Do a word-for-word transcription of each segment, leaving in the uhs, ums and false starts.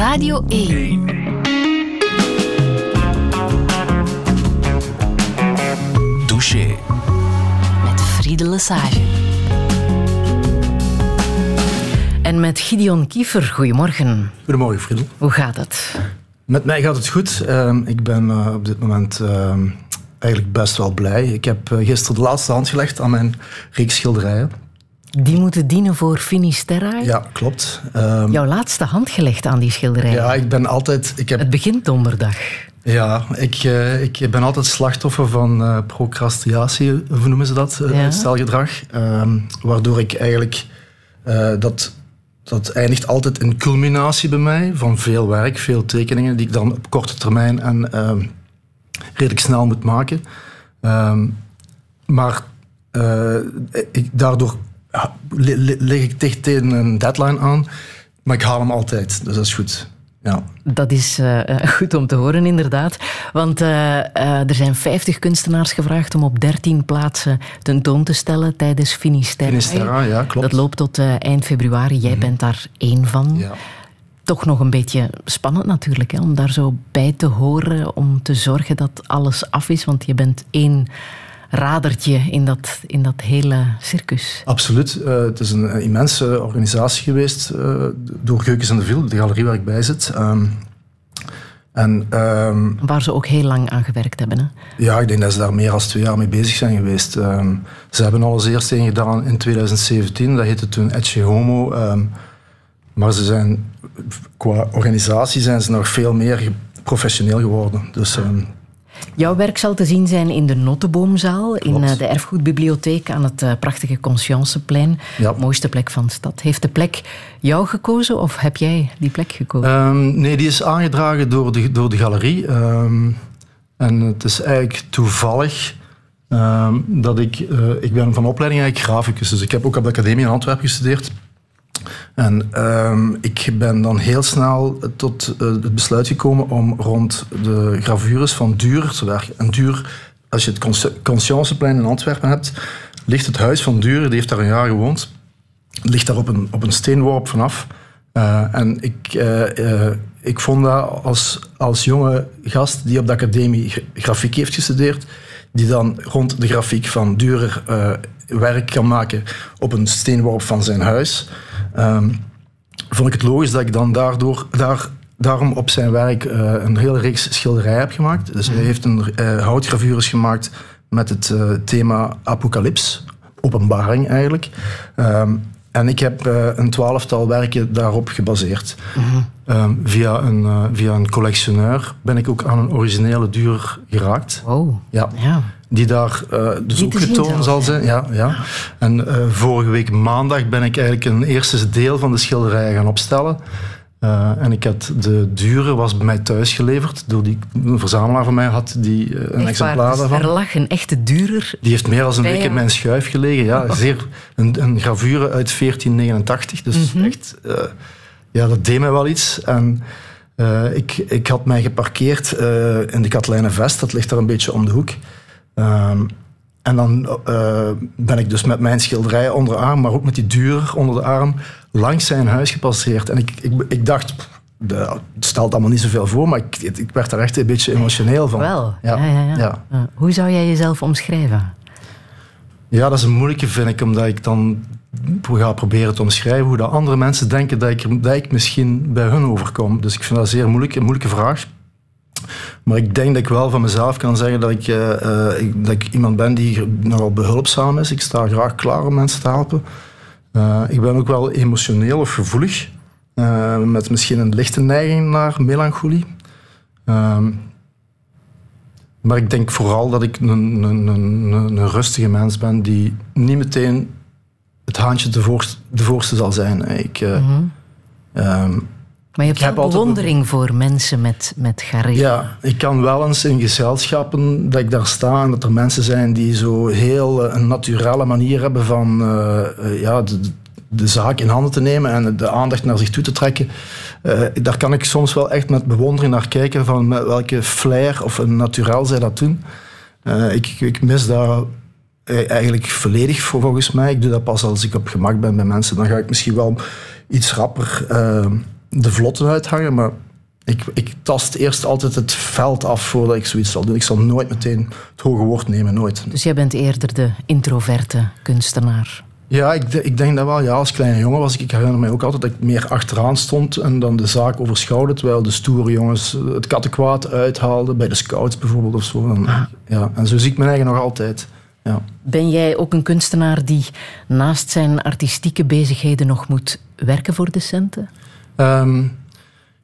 Radio één. Douché. Met Friede Lesage. En met Gideon Kiefer. Goedemorgen. Goedemorgen, Friede. Hoe gaat het? Met mij gaat het goed. Uh, ik ben uh, op dit moment... Uh, Eigenlijk best wel blij. Ik heb uh, gisteren de laatste hand gelegd aan mijn reeks schilderijen. Die moeten dienen voor Finisterrae? Ja, klopt. Um, Jouw laatste hand gelegd aan die schilderijen? Ja, ik ben altijd... Ik heb... Het begint donderdag. Ja, ik, uh, ik ben altijd slachtoffer van uh, procrastinatie, hoe noemen ze dat? Uh, ja. Stelgedrag. Um, waardoor ik eigenlijk... Uh, dat, dat eindigt altijd in culminatie bij mij van veel werk, veel tekeningen die ik dan op korte termijn... en uh, redelijk snel moet maken. Um, maar uh, ik, daardoor lig le- le- ik dicht tegen een deadline aan, maar ik haal hem altijd, dus dat is goed. Ja. Dat is uh, goed om te horen, inderdaad. Want uh, uh, er zijn vijftig kunstenaars gevraagd om op dertien plaatsen tentoon te stellen tijdens Finisterrae. Finisterrae, ja, klopt. Dat loopt tot uh, eind februari. Jij mm-hmm. bent daar één van. Ja. Toch nog een beetje spannend natuurlijk, hè, om daar zo bij te horen, om te zorgen dat alles af is, want je bent één radertje in dat, in dat hele circus. Absoluut. Uh, het is een immense organisatie geweest uh, door Geukens en de Viel, de galerie waar ik bij zit. Um, en, um, waar ze ook heel lang aan gewerkt hebben. Hè? Ja, ik denk dat ze daar meer dan twee jaar mee bezig zijn geweest. Um, ze hebben al eens eerst een gedaan in twintig zeventien, dat heette toen Ecce Homo... Um, Maar ze zijn, qua organisatie zijn ze nog veel meer professioneel geworden. Dus, uh... Jouw werk zal te zien zijn in de Nottebohmzaal, in uh, de erfgoedbibliotheek aan het uh, prachtige Conscienceplein. Ja. De mooiste plek van de stad. Heeft de plek jou gekozen of heb jij die plek gekozen? Um, nee, die is aangedragen door de, door de galerie. Um, en het is eigenlijk toevallig... Um, dat ik, uh, ik ben van opleiding eigenlijk graficus, dus ik heb ook op de academie in Antwerpen gestudeerd. En uh, ik ben dan heel snel tot uh, het besluit gekomen om rond de gravures van Dürer te werken. En Dürer, als je het Conscienceplein in Antwerpen hebt, ligt het huis van Dürer, die heeft daar een jaar gewoond, ligt daar op een, op een steenworp vanaf. Uh, en ik, uh, uh, ik vond dat als, als jonge gast die op de academie grafiek heeft gestudeerd, die dan rond de grafiek van Dürer uh, werk kan maken op een steenworp van zijn huis... Um, vond ik het logisch dat ik dan daardoor, daar, daarom op zijn werk uh, een hele reeks schilderijen heb gemaakt. Dus hij heeft een, uh, houtgravures gemaakt met het uh, thema apocalyps, openbaring eigenlijk. Um, en ik heb uh, een twaalftal werken daarop gebaseerd. Mm-hmm. Um, via, een, uh, via een collectioneur ben ik ook aan een originele Dürer geraakt. Wow. Ja. Ja. Die daar uh, dus die ook getoond zal zijn. Ja, ja. En uh, vorige week maandag ben ik eigenlijk een eerste deel van de schilderijen gaan opstellen. Uh, en ik had de Dürer was bij mij thuis geleverd. Door die, een verzamelaar van mij had die uh, een echt exemplaar waar, dus daarvan. Er lag een echte Dürer. Die heeft meer dan een week in mijn schuif gelegen. Ja, zeer, een, een gravure uit veertien negenentachtig. Dus mm-hmm. echt, uh, ja, dat deed mij wel iets. En, uh, ik, ik had mij geparkeerd uh, in de Katelijnenvest. Dat ligt daar een beetje om de hoek. Um, en dan uh, ben ik dus met mijn schilderij onder de arm, maar ook met die Dürer onder de arm, langs zijn huis gepasseerd. En ik, ik, ik dacht, de, het stelt allemaal niet zoveel voor, maar ik, ik werd daar echt een beetje emotioneel van. Wel, ja. Ja, ja, ja. Ja. Uh, hoe zou jij jezelf omschrijven? Ja, dat is een moeilijke, vind ik, omdat ik dan ga proberen te omschrijven hoe dat andere mensen denken dat ik, dat ik misschien bij hun overkom. Dus ik vind dat zeer moeilijk, een moeilijke vraag. Maar ik denk dat ik wel van mezelf kan zeggen dat ik, uh, ik, dat ik iemand ben die nogal behulpzaam is. Ik sta graag klaar om mensen te helpen. Uh, ik ben ook wel emotioneel of gevoelig. Uh, met misschien een lichte neiging naar melancholie. Uh, maar ik denk vooral dat ik een, een, een, een rustige mens ben die niet meteen het haantje de, voorst, de voorste zal zijn. Ik... Uh, mm-hmm. um, Maar je hebt ik wel heb bewondering altijd... voor mensen met, met charisma. Ja, ik kan wel eens in gezelschappen dat ik daar sta en dat er mensen zijn die zo heel uh, een naturale manier hebben van uh, uh, ja, de, de zaak in handen te nemen en de aandacht naar zich toe te trekken. Uh, daar kan ik soms wel echt met bewondering naar kijken van met welke flair of een naturel zij dat doen. Uh, ik, ik mis dat eigenlijk volledig voor, volgens mij. Ik doe dat pas als ik op gemak ben bij mensen. Dan ga ik misschien wel iets rapper... Uh, de vlotten uithangen, maar ik, ik tast eerst altijd het veld af voordat ik zoiets zal doen. Ik zal nooit meteen het hoge woord nemen, nooit. Dus jij bent eerder de introverte kunstenaar? Ja, ik, ik denk dat wel. Ja, als kleine jongen was ik, ik herinner mij ook altijd dat ik meer achteraan stond en dan de zaak overschouwde, terwijl de stoere jongens het kattenkwaad uithaalden, bij de scouts bijvoorbeeld of zo. Dan, ah. ja, en zo zie ik mijn eigen nog altijd. Ja. Ben jij ook een kunstenaar die naast zijn artistieke bezigheden nog moet werken voor de centen? Um,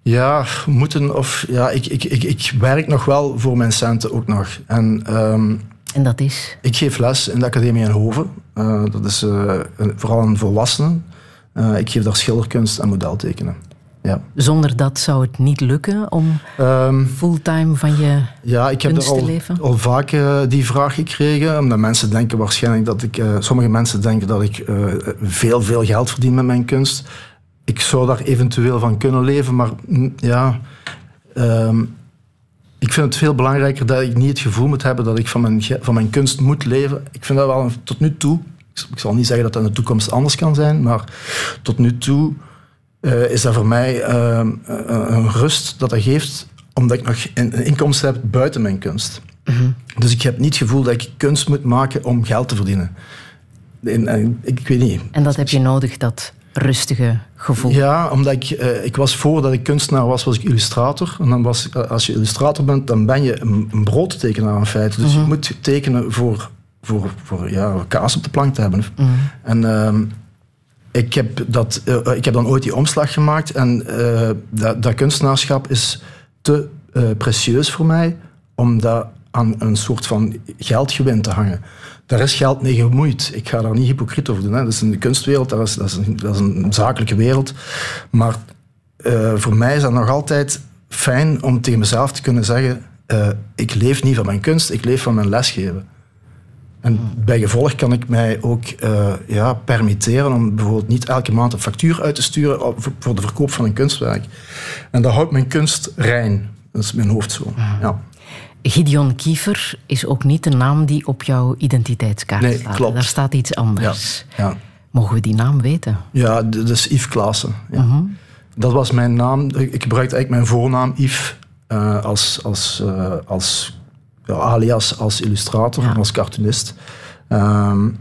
ja, moeten of... Ja, ik, ik, ik, ik werk nog wel voor mijn centen ook nog. En... Um, En dat is? Ik geef les in de Academie in Hoven. Uh, dat is uh, vooral aan volwassenen. Uh, ik geef daar schilderkunst en modeltekenen. Ja. Zonder dat zou het niet lukken om um, fulltime van je ja, ik kunst heb er al, te leven? Ik heb al vaak uh, die vraag gekregen. Omdat mensen denken waarschijnlijk dat ik... Uh, sommige mensen denken dat ik uh, veel, veel geld verdien met mijn kunst. Ik zou daar eventueel van kunnen leven, maar mm, ja... Um, Ik vind het veel belangrijker dat ik niet het gevoel moet hebben dat ik van mijn, van mijn kunst moet leven. Ik vind dat wel een, tot nu toe, ik zal niet zeggen dat dat in de toekomst anders kan zijn, maar tot nu toe uh, is dat voor mij uh, een rust dat dat geeft, omdat ik nog in, een inkomsten heb buiten mijn kunst. Mm-hmm. Dus ik heb niet het gevoel dat ik kunst moet maken om geld te verdienen. En, en, ik, ik weet niet. En dat heb je nodig, dat... rustige gevoel. Ja, omdat ik, eh, ik was voordat ik kunstenaar was, was ik illustrator. En dan was, als je illustrator bent, dan ben je een, een broodtekenaar in feite. Dus mm-hmm. je moet tekenen voor, voor, voor ja, kaas op de plank te hebben. Mm-hmm. En eh, ik, heb dat, eh, ik heb dan ooit die omslag gemaakt. En eh, dat, dat kunstenaarschap is te eh, precieus voor mij om dat aan een soort van geldgewin te hangen. Daar is geld mee gemoeid. Ik ga daar niet hypocriet over doen. Hè. Dat is in de kunstwereld, dat is, dat is, een, dat is een zakelijke wereld. Maar uh, voor mij is dat nog altijd fijn om tegen mezelf te kunnen zeggen... Uh, ik leef niet van mijn kunst, ik leef van mijn lesgeven. En bijgevolg kan ik mij ook uh, ja, permitteren om bijvoorbeeld niet elke maand een factuur uit te sturen voor de verkoop van een kunstwerk. En dat houdt mijn kunst rein. Dat is mijn hoofd zo, ja. Gideon Kiefer is ook niet de naam die op jouw identiteitskaart nee, staat. Klopt. Daar staat iets anders. Ja, ja. Mogen we die naam weten? Ja, dat is Yves Klaassen. Ja. Uh-huh. Dat was mijn naam. Ik gebruikte eigenlijk mijn voornaam Yves uh, als, als, uh, als ja, alias, als illustrator ja. en als cartoonist. Um,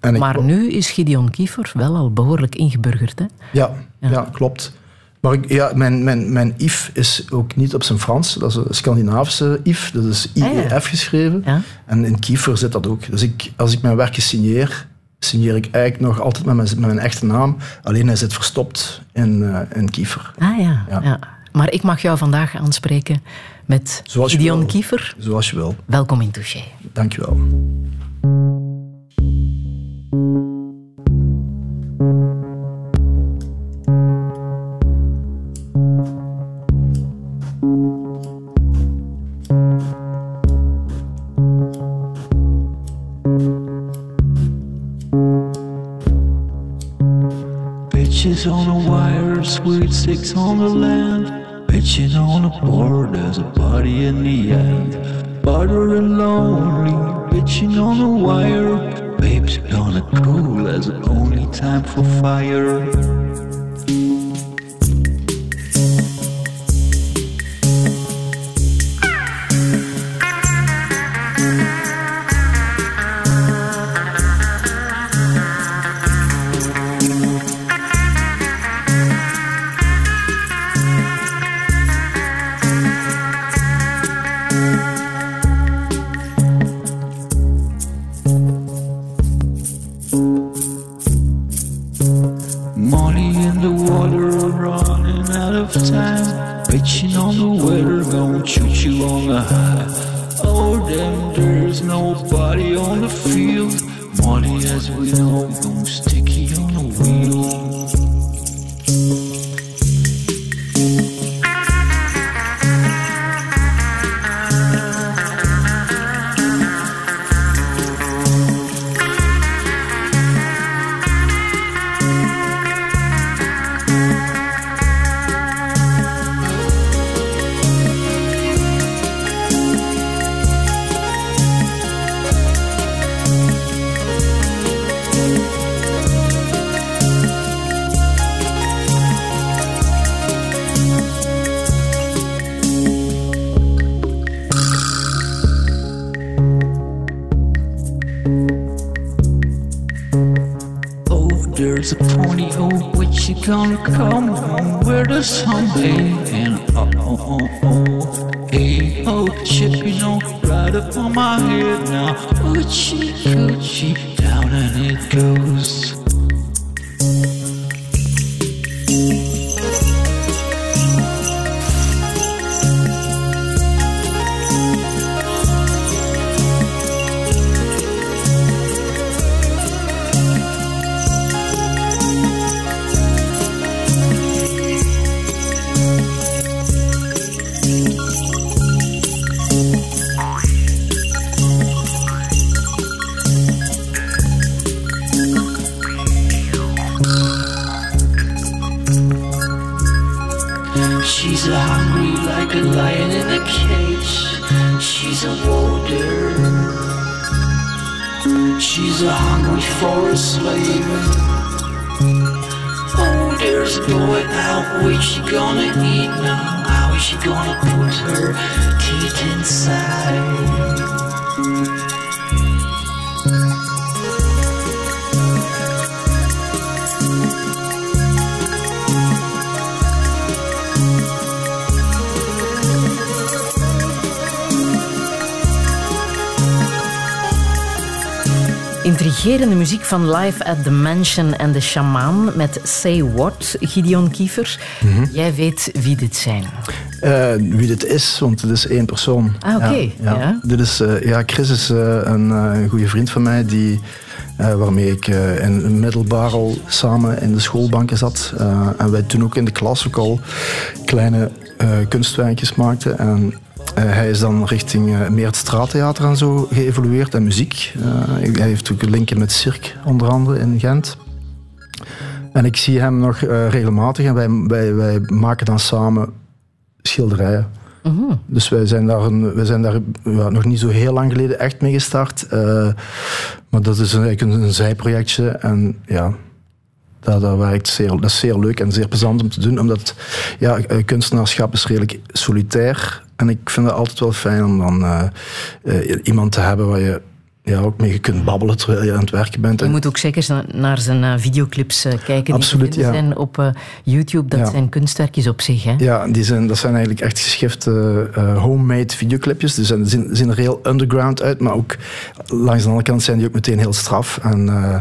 en ik... Maar nu is Gideon Kiefer wel al behoorlijk ingeburgerd, hè? Ja, ja. ja klopt. Maar ik, ja, mijn, mijn, mijn Yves is ook niet op zijn Frans. Dat is een Scandinavische Yves. Dat is I E F ah, ja. geschreven. Ja. En in Kiefer zit dat ook. Dus ik, als ik mijn werken signeer, signeer ik eigenlijk nog altijd met mijn, met mijn echte naam. Alleen hij zit verstopt in, uh, in Kiefer. Ah ja. ja. ja. Maar ik mag jou vandaag aanspreken met Gideon Kiefer. Zoals je wil. Welkom in Touché. Dank je wel. Bitches on a wire, sweet sticks on the land. Bitching on a board, there's a body in the end. Butter and lonely, bitching on a wire. Babes gonna cool, there's only time for fire. She's a pony, oh, but she gonna come home with her someday. And oh, oh, oh, oh, hey, oh, chippy, don't ride up on my head now. Oochie, coochie, down and it goes. For a slave. Oh, there's a boy out. What she gonna eat now? How is she gonna put her teeth inside? Intrigerende muziek van Live at the Mansion en de Shaman met Say What, Gideon Kiefer. Mm-hmm. Jij weet wie dit zijn. Uh, wie dit is, want het is één persoon. Ah, oké. Okay. Ja, ja. Ja. Dit is, uh, ja, Chris is uh, een, uh, een goede vriend van mij, die, uh, waarmee ik uh, in het middelbaar al samen in de schoolbanken zat. Uh, en wij toen ook in de klas ook al kleine uh, kunstwerkjes maakten. En, Uh, hij is dan richting uh, meer het straattheater en zo geëvolueerd en muziek. Uh, hij heeft ook linken met Cirque, onder andere, in Gent. En ik zie hem nog uh, regelmatig en wij, wij, wij maken dan samen schilderijen. Mm-hmm. Dus wij zijn daar, een, wij zijn daar ja, nog niet zo heel lang geleden echt mee gestart. Uh, maar dat is eigenlijk een, een zijprojectje en ja... Dat, dat werkt zeer, dat is zeer leuk en zeer plezant om te doen, omdat ja, kunstenaarschap is redelijk solitair. En ik vind het altijd wel fijn om dan uh, uh, iemand te hebben waar je ja, ook mee kunt babbelen terwijl je aan het werken bent. Je en... moet ook zeker naar zijn uh, videoclips uh, kijken. Absoluut, die ja. zijn op uh, YouTube. Dat ja. zijn kunstwerkjes op zich. Hè? Ja, die zijn, dat zijn eigenlijk echt geschifte uh, homemade videoclipjes. Die zijn, zien, zien er heel underground uit, maar ook langs de andere kant zijn die ook meteen heel straf. En... Uh,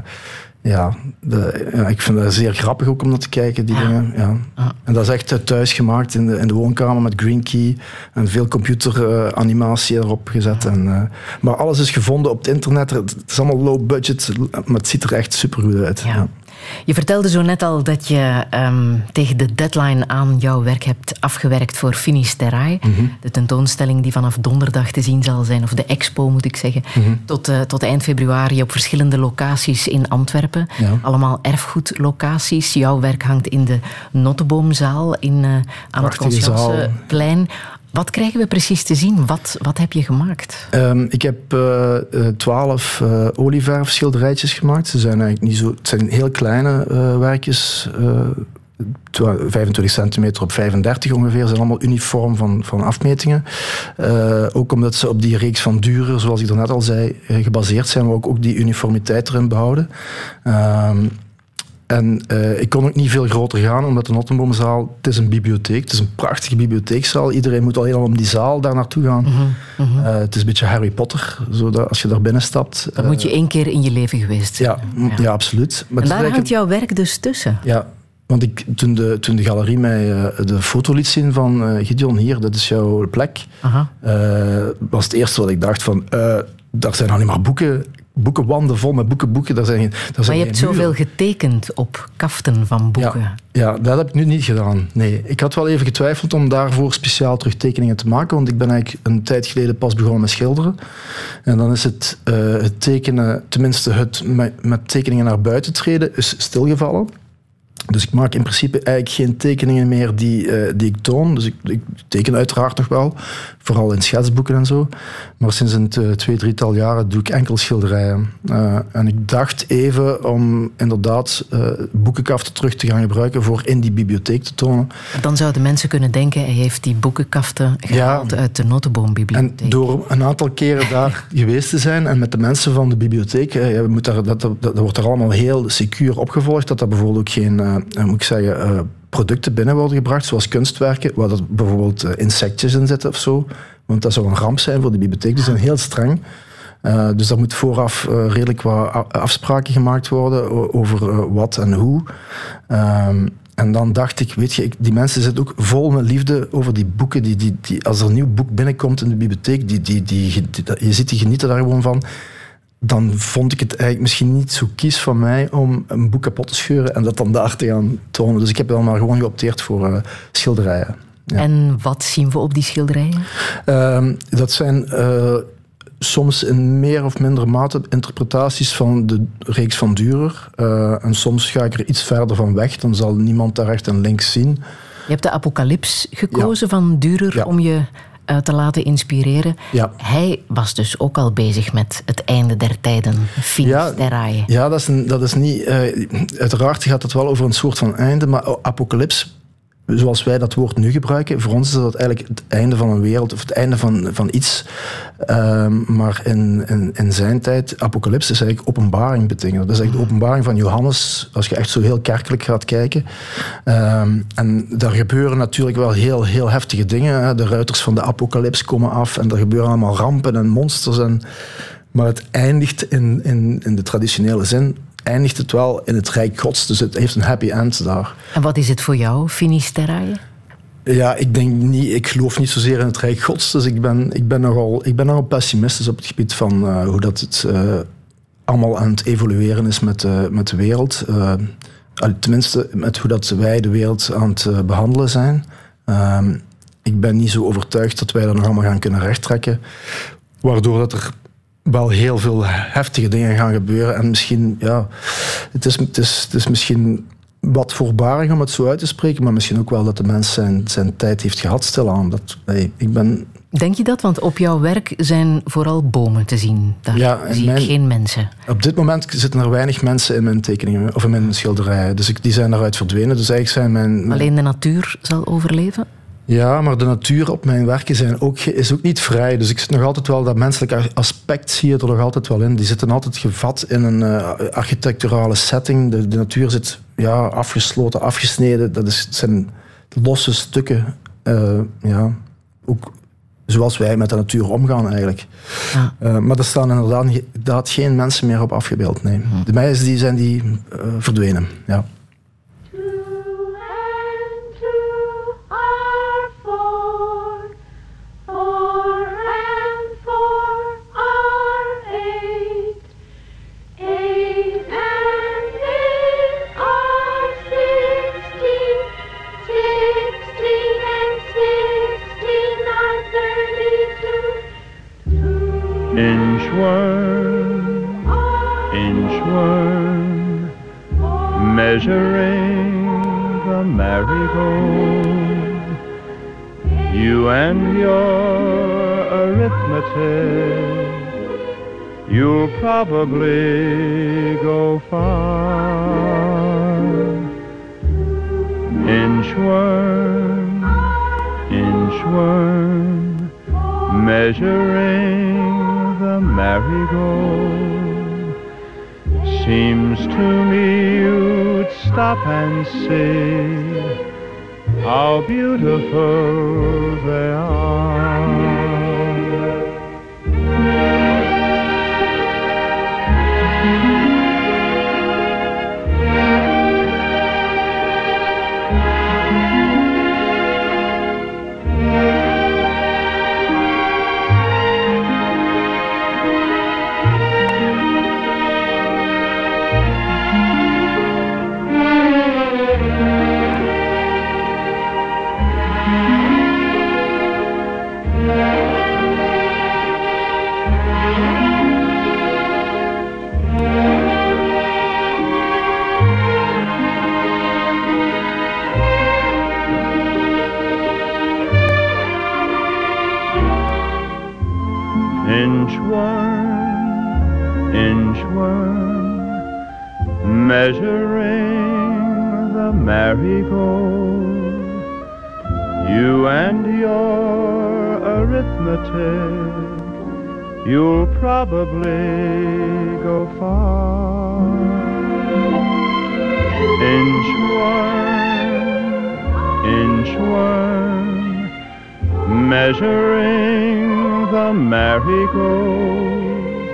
Ja, de, ja, ik vind dat zeer grappig ook om naar te kijken, die ja. dingen. Ja. Ah. En dat is echt thuis gemaakt in de, in de woonkamer met Green Key en veel computeranimatie uh, erop gezet. Ja. En, uh, maar alles is gevonden op het internet. Het is allemaal low budget, maar het ziet er echt supergoed uit. Ja. Ja. Je vertelde zo net al dat je um, tegen de deadline aan jouw werk hebt afgewerkt voor Finisterrae. Mm-hmm. De tentoonstelling die vanaf donderdag te zien zal zijn, of de expo moet ik zeggen, mm-hmm. tot, uh, tot eind februari op verschillende locaties in Antwerpen. Ja. Allemaal erfgoedlocaties. Jouw werk hangt in de Nottebohmzaal in, uh, aan het Conscienceplein. Wat krijgen we precies te zien? Wat, wat heb je gemaakt? Um, ik heb uh, twaalf uh, olieverfschilderijtjes gemaakt. Ze zijn eigenlijk niet zo, het zijn heel kleine uh, werkjes. Uh, vijfentwintig centimeter op vijfendertig ongeveer. Ze zijn allemaal uniform van, van afmetingen. Uh, ook omdat ze op die reeks van Dürer, zoals ik daarnet al zei, uh, gebaseerd zijn. Maar ook, ook die uniformiteit erin behouden. Uh, En uh, ik kon ook niet veel groter gaan, omdat de Nottebohmzaal, het is een bibliotheek, het is een prachtige bibliotheekzaal. Iedereen moet al helemaal om die zaal daar naartoe gaan. Mm-hmm, mm-hmm. Uh, het is een beetje Harry Potter, zodat als je daar binnen stapt. Dan uh, moet je één keer in je leven geweest zijn. Ja, ja. ja absoluut. Maar en daar hangt een... jouw werk dus tussen. Ja, want ik, toen, de, toen de galerie mij uh, de foto liet zien van uh, Gideon, hier, dat is jouw plek, uh, was het eerste wat ik dacht van, uh, daar zijn alleen maar boeken... Boekenwanden vol met boeken, boeken. Daar zijn geen, daar maar zijn je hebt muren. Zoveel getekend op kaften van boeken. Ja, ja, dat heb ik nu niet gedaan. Nee, ik had wel even getwijfeld om daarvoor speciaal terugtekeningen te maken, want ik ben eigenlijk een tijd geleden pas begonnen met schilderen. En dan is het, uh, het tekenen, tenminste het met, met tekeningen naar buiten treden, is stilgevallen. Dus ik maak in principe eigenlijk geen tekeningen meer die, uh, die ik toon. Dus ik, ik teken uiteraard nog wel vooral in schetsboeken en zo. Maar sinds een t- twee, drietal jaren doe ik enkel schilderijen. Uh, en ik dacht even om inderdaad uh, boekenkaft terug te gaan gebruiken voor in die bibliotheek te tonen. Dan zouden mensen kunnen denken, hij heeft die boekenkaften gehaald ja, uit de Nottebohmbibliotheek. En door een aantal keren daar geweest te zijn en met de mensen van de bibliotheek, eh, moet daar, dat, dat, dat wordt er allemaal heel secuur opgevolgd, dat dat bijvoorbeeld ook geen, uh, moet ik zeggen... Uh, producten binnen worden gebracht, zoals kunstwerken, waar er bijvoorbeeld insectjes in zitten of zo. Want dat zou een ramp zijn voor de bibliotheek. Die zijn heel streng. Uh, dus daar moet vooraf uh, redelijk wat afspraken gemaakt worden over uh, wat en hoe. Um, en dan dacht ik, weet je, ik, die mensen zitten ook vol met liefde over die boeken. Die, die, die, als er een nieuw boek binnenkomt in de bibliotheek, die, die, die, die, die, je ziet die genieten daar gewoon van. Dan vond ik het eigenlijk misschien niet zo kies van mij om een boek kapot te scheuren en dat dan daar te gaan tonen. Dus ik heb dan maar gewoon geopteerd voor uh, schilderijen. Ja. En wat zien we op die schilderijen? Uh, dat zijn uh, soms in meer of minder mate interpretaties van de reeks van Dürer. Uh, en soms ga ik er iets verder van weg, dan zal niemand daar echt een link zien. Je hebt de apocalyps gekozen ja. van Dürer ja. om je... te laten inspireren. Ja. Hij was dus ook al bezig met het einde der tijden, Finisterrae. Ja, ja dat, is een, dat is niet... Uh, uiteraard gaat het wel over een soort van einde, maar apocalyps, zoals wij dat woord nu gebruiken, voor ons is dat eigenlijk het einde van een wereld, of het einde van, van iets. Uh, maar in, in, in zijn tijd, apocalyps is eigenlijk openbaring betekenen. Dat is eigenlijk de openbaring van Johannes, als je echt zo heel kerkelijk gaat kijken. Uh, en daar gebeuren natuurlijk wel heel, heel heftige dingen. Hè. De ruiters van de apocalyps komen af en er gebeuren allemaal rampen en monsters. En, maar het eindigt in, in, in de traditionele zin. Eindigt het wel in het Rijk Gods. Dus het heeft een happy end daar. En wat is het voor jou, Finisterrae? Ja, ik denk niet... Ik geloof niet zozeer in het Rijk Gods. Dus ik ben, ik ben, nogal, ik ben nogal pessimistisch op het gebied van uh, hoe dat het uh, allemaal aan het evolueren is met, uh, met de wereld. Uh, tenminste, met hoe dat wij de wereld aan het uh, behandelen zijn. Uh, ik ben niet zo overtuigd dat wij dat nog allemaal gaan kunnen rechttrekken. Waardoor dat er... wel heel veel heftige dingen gaan gebeuren. En misschien, ja, het is, het is, het is misschien wat voorbarig om het zo uit te spreken, maar misschien ook wel dat de mens zijn, zijn tijd heeft gehad stilaan. Dat, nee, ik ben... Denk je dat? Want op jouw werk zijn vooral bomen te zien. Daar ja, zie mijn, ik geen mensen. Op dit moment zitten er weinig mensen in mijn tekeningen, of in mijn schilderijen. Dus ik, die zijn eruit verdwenen. Dus eigenlijk zijn mijn, mijn... Alleen de natuur zal overleven? Ja, maar de natuur op mijn werken zijn ook, is ook niet vrij. Dus ik zit nog altijd wel, dat menselijke aspect zie je er nog altijd wel in. Die zitten altijd gevat in een uh, architecturale setting. De, de natuur zit ja, afgesloten, afgesneden. Dat is, zijn losse stukken. Uh, ja, ook zoals wij met de natuur omgaan eigenlijk. Ja. Uh, maar er staan inderdaad geen mensen meer op afgebeeld. Nee. Ja. De meisjes die zijn die uh, verdwenen, ja. Inchworm, inchworm, measuring the marigold. You and your arithmetic, you'll probably go far. Inchworm, inchworm, measuring the marigold. Seems to me you'd stop and say how beautiful they are. inchworm, inchworm, measuring the marigold, you and your arithmetic, you'll probably go far. Inchworm, inchworm, measuring the marigold,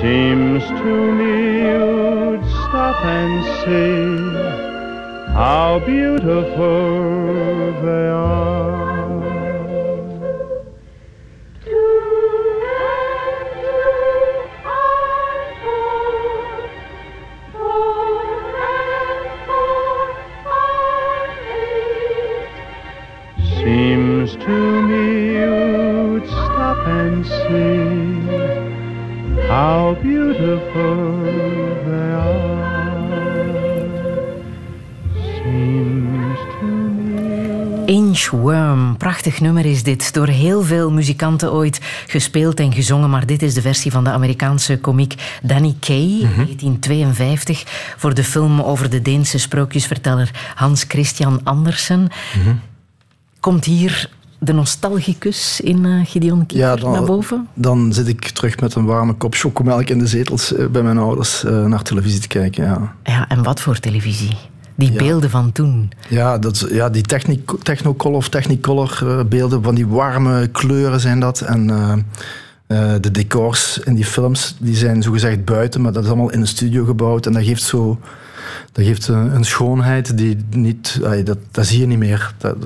seems to me you'd stop and see how beautiful they are. Two and two are four, four and four are eight, seems to me you and see how beautiful they are. Seems to me. Inchworm, prachtig nummer is dit. Door heel veel muzikanten ooit gespeeld en gezongen, maar dit is de versie van de Amerikaanse komiek Danny Kay, mm-hmm. negentien tweeënvijftig, voor de film over de Deense sprookjesverteller Hans Christian Andersen. Mm-hmm. Komt hier de nostalgicus in uh, Gideon Kiefer ja, dan, naar boven? Dan zit ik terug met een warme kop chocomelk in de zetels uh, bij mijn ouders uh, naar televisie te kijken. Ja. Ja, en wat voor televisie? Die ja. beelden van toen. Ja, dat, ja die technic- technocolor of technicolor uh, beelden, van die warme kleuren zijn dat. En uh, uh, de decors in die films, die zijn zogezegd buiten, maar dat is allemaal in een studio gebouwd. En dat geeft zo... Dat geeft een, een schoonheid die niet... Ay, dat, dat zie je niet meer. Dat,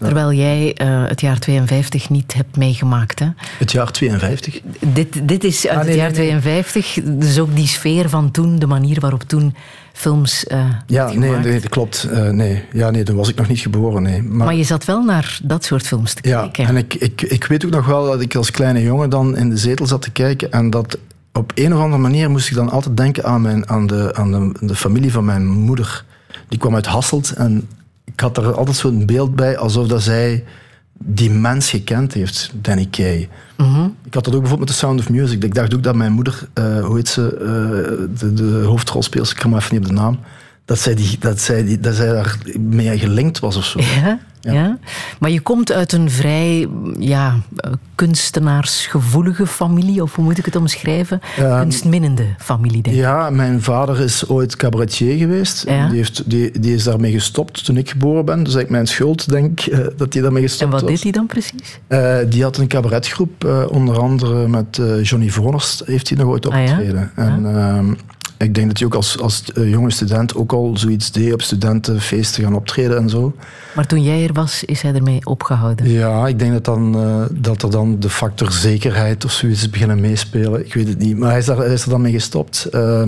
Ja. Terwijl jij uh, het jaar tweeënvijftig niet hebt meegemaakt, hè? Het jaar tweeënvijftig? Dit, dit is uit ah, nee, het jaar nee, nee. tweeënvijftig, dus ook die sfeer van toen, de manier waarop toen films uh, ja, nee, gemaakt. Nee, dat klopt. Uh, nee. Ja, nee, toen was ik nog niet geboren, nee. Maar, maar je zat wel naar dat soort films te ja, kijken. Ja, en ik, ik, ik weet ook nog wel dat ik als kleine jongen dan in de zetel zat te kijken en dat op een of andere manier moest ik dan altijd denken aan, mijn, aan, de, aan de, de familie van mijn moeder. Die kwam uit Hasselt en ik had er altijd zo'n beeld bij, alsof dat zij die mens gekend heeft, Danny Kay. Mm-hmm. Ik had dat ook bijvoorbeeld met The Sound of Music. Ik dacht ook dat mijn moeder, uh, hoe heet ze, uh, de, de hoofdrolspeelster, ik kan maar even niet op de naam, dat zij, die, dat zij, die, dat zij daar mee gelinkt was of zo. Ja, ja. Ja. Maar je komt uit een vrij ja, kunstenaarsgevoelige familie, of hoe moet ik het omschrijven? Uh, Kunstminnende familie, denk ik. Ja, mijn vader is ooit cabaretier geweest. Ja. Die, heeft, die, die is daarmee gestopt toen ik geboren ben. Dus eigenlijk mijn schuld, denk ik, dat hij daarmee gestopt was. En wat deed hij dan precies? Uh, die had een cabaretgroep, uh, onder andere met uh, Johnny Voners heeft hij nog ooit opgetreden. Ah, ja? En... Ja. Uh, ik denk dat hij ook als, als jonge student ook al zoiets deed, op studentenfeesten gaan optreden en zo. Maar toen jij er was, is hij ermee opgehouden? Ja, ik denk dat, dan, uh, dat er dan de factor zekerheid of zoiets is beginnen meespelen. Ik weet het niet, maar hij is, daar, hij is er dan mee gestopt. Uh,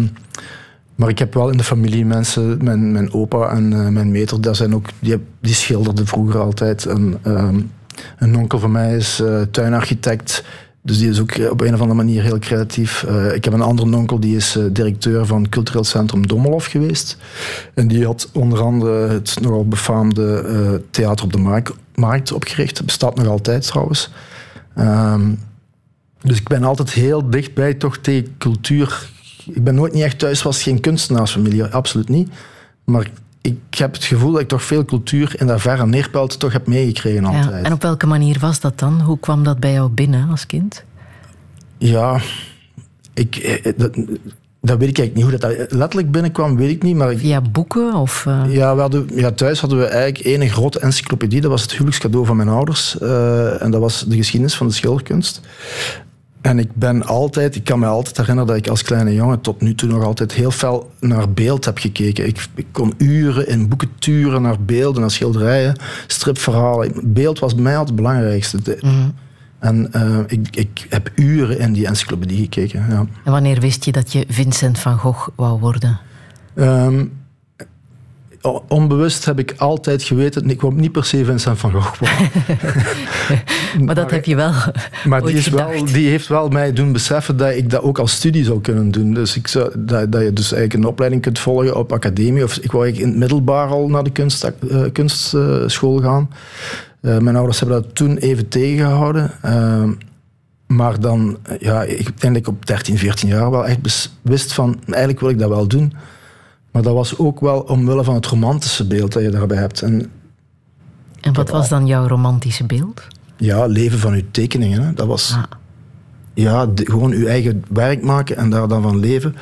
maar ik heb wel in de familie mensen, mijn, mijn opa en uh, mijn meter, daar zijn ook, die, die schilderden vroeger altijd. En, uh, een onkel van mij is uh, tuinarchitect. Dus die is ook op een of andere manier heel creatief. Uh, ik heb een andere onkel, die is uh, directeur van het cultureel centrum Dommelhof geweest. En die had onder andere het nogal befaamde uh, Theater op de Mark- Markt opgericht. Dat bestaat nog altijd trouwens. Um, dus ik ben altijd heel dichtbij toch tegen cultuur. Ik ben nooit niet echt thuis, was geen kunstenaarsfamilie, absoluut niet. Maar ik heb het gevoel dat ik toch veel cultuur in dat verre Neerpelt toch heb meegekregen altijd. Ja, en op welke manier was dat dan? Hoe kwam dat bij jou binnen als kind? Ja, ik, dat, dat weet ik eigenlijk niet. Hoe dat, dat letterlijk binnenkwam, weet ik niet. Maar ik, via boeken? Of, uh... ja, we hadden, ja, thuis hadden we eigenlijk één grote encyclopedie. Dat was het huwelijkscadeau van mijn ouders. Uh, en dat was de geschiedenis van de schilderkunst. En ik ben altijd, ik kan me altijd herinneren dat ik als kleine jongen tot nu toe nog altijd heel fel naar beeld heb gekeken. Ik, ik kon uren in boeken turen naar beelden, naar schilderijen, stripverhalen. Beeld was bij mij altijd het belangrijkste. Mm-hmm. En uh, ik, ik heb uren in die encyclopedie gekeken. Ja. En wanneer wist je dat je Vincent van Gogh wou worden? Um, Onbewust heb ik altijd geweten... Ik kwam niet per se Vincent van Gogh. maar, maar dat heb je wel Maar die, is wel, die heeft wel mij doen beseffen dat ik dat ook als studie zou kunnen doen. Dus ik zou, dat, dat je dus eigenlijk een opleiding kunt volgen op academie. Of ik wou eigenlijk in het middelbaar al naar de kunst, uh, kunstschool gaan. Uh, mijn ouders hebben dat toen even tegengehouden. Uh, Maar dan, ja, ik heb uiteindelijk op dertien, veertien jaar wel echt wist van, eigenlijk wil ik dat wel doen. Maar dat was ook wel omwille van het romantische beeld dat je daarbij hebt. En, en wat was dan jouw romantische beeld? Ja, leven van uw tekeningen. Hè. Dat was... Ah. Ja, de, gewoon je eigen werk maken en daar dan van leven.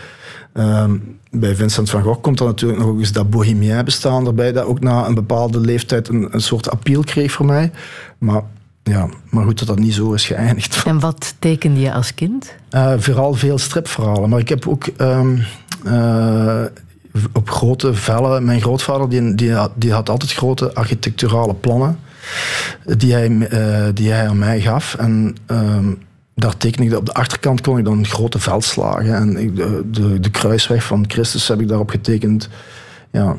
Um, bij Vincent van Gogh komt dan natuurlijk nog eens dat bohemien bestaan erbij, dat ook na een bepaalde leeftijd een, een soort appeal kreeg voor mij. Maar, ja, maar goed dat dat niet zo is geëindigd. En wat tekende je als kind? Uh, vooral veel stripverhalen. Maar ik heb ook um, uh, op grote vellen... Mijn grootvader die, die, had, die had altijd grote architecturale plannen die hij, uh, die hij aan mij gaf. En... Um, Daar teken ik, op de achterkant kon ik dan grote veldslagen. En ik, de, de, de kruisweg van Christus heb ik daarop getekend. Ja.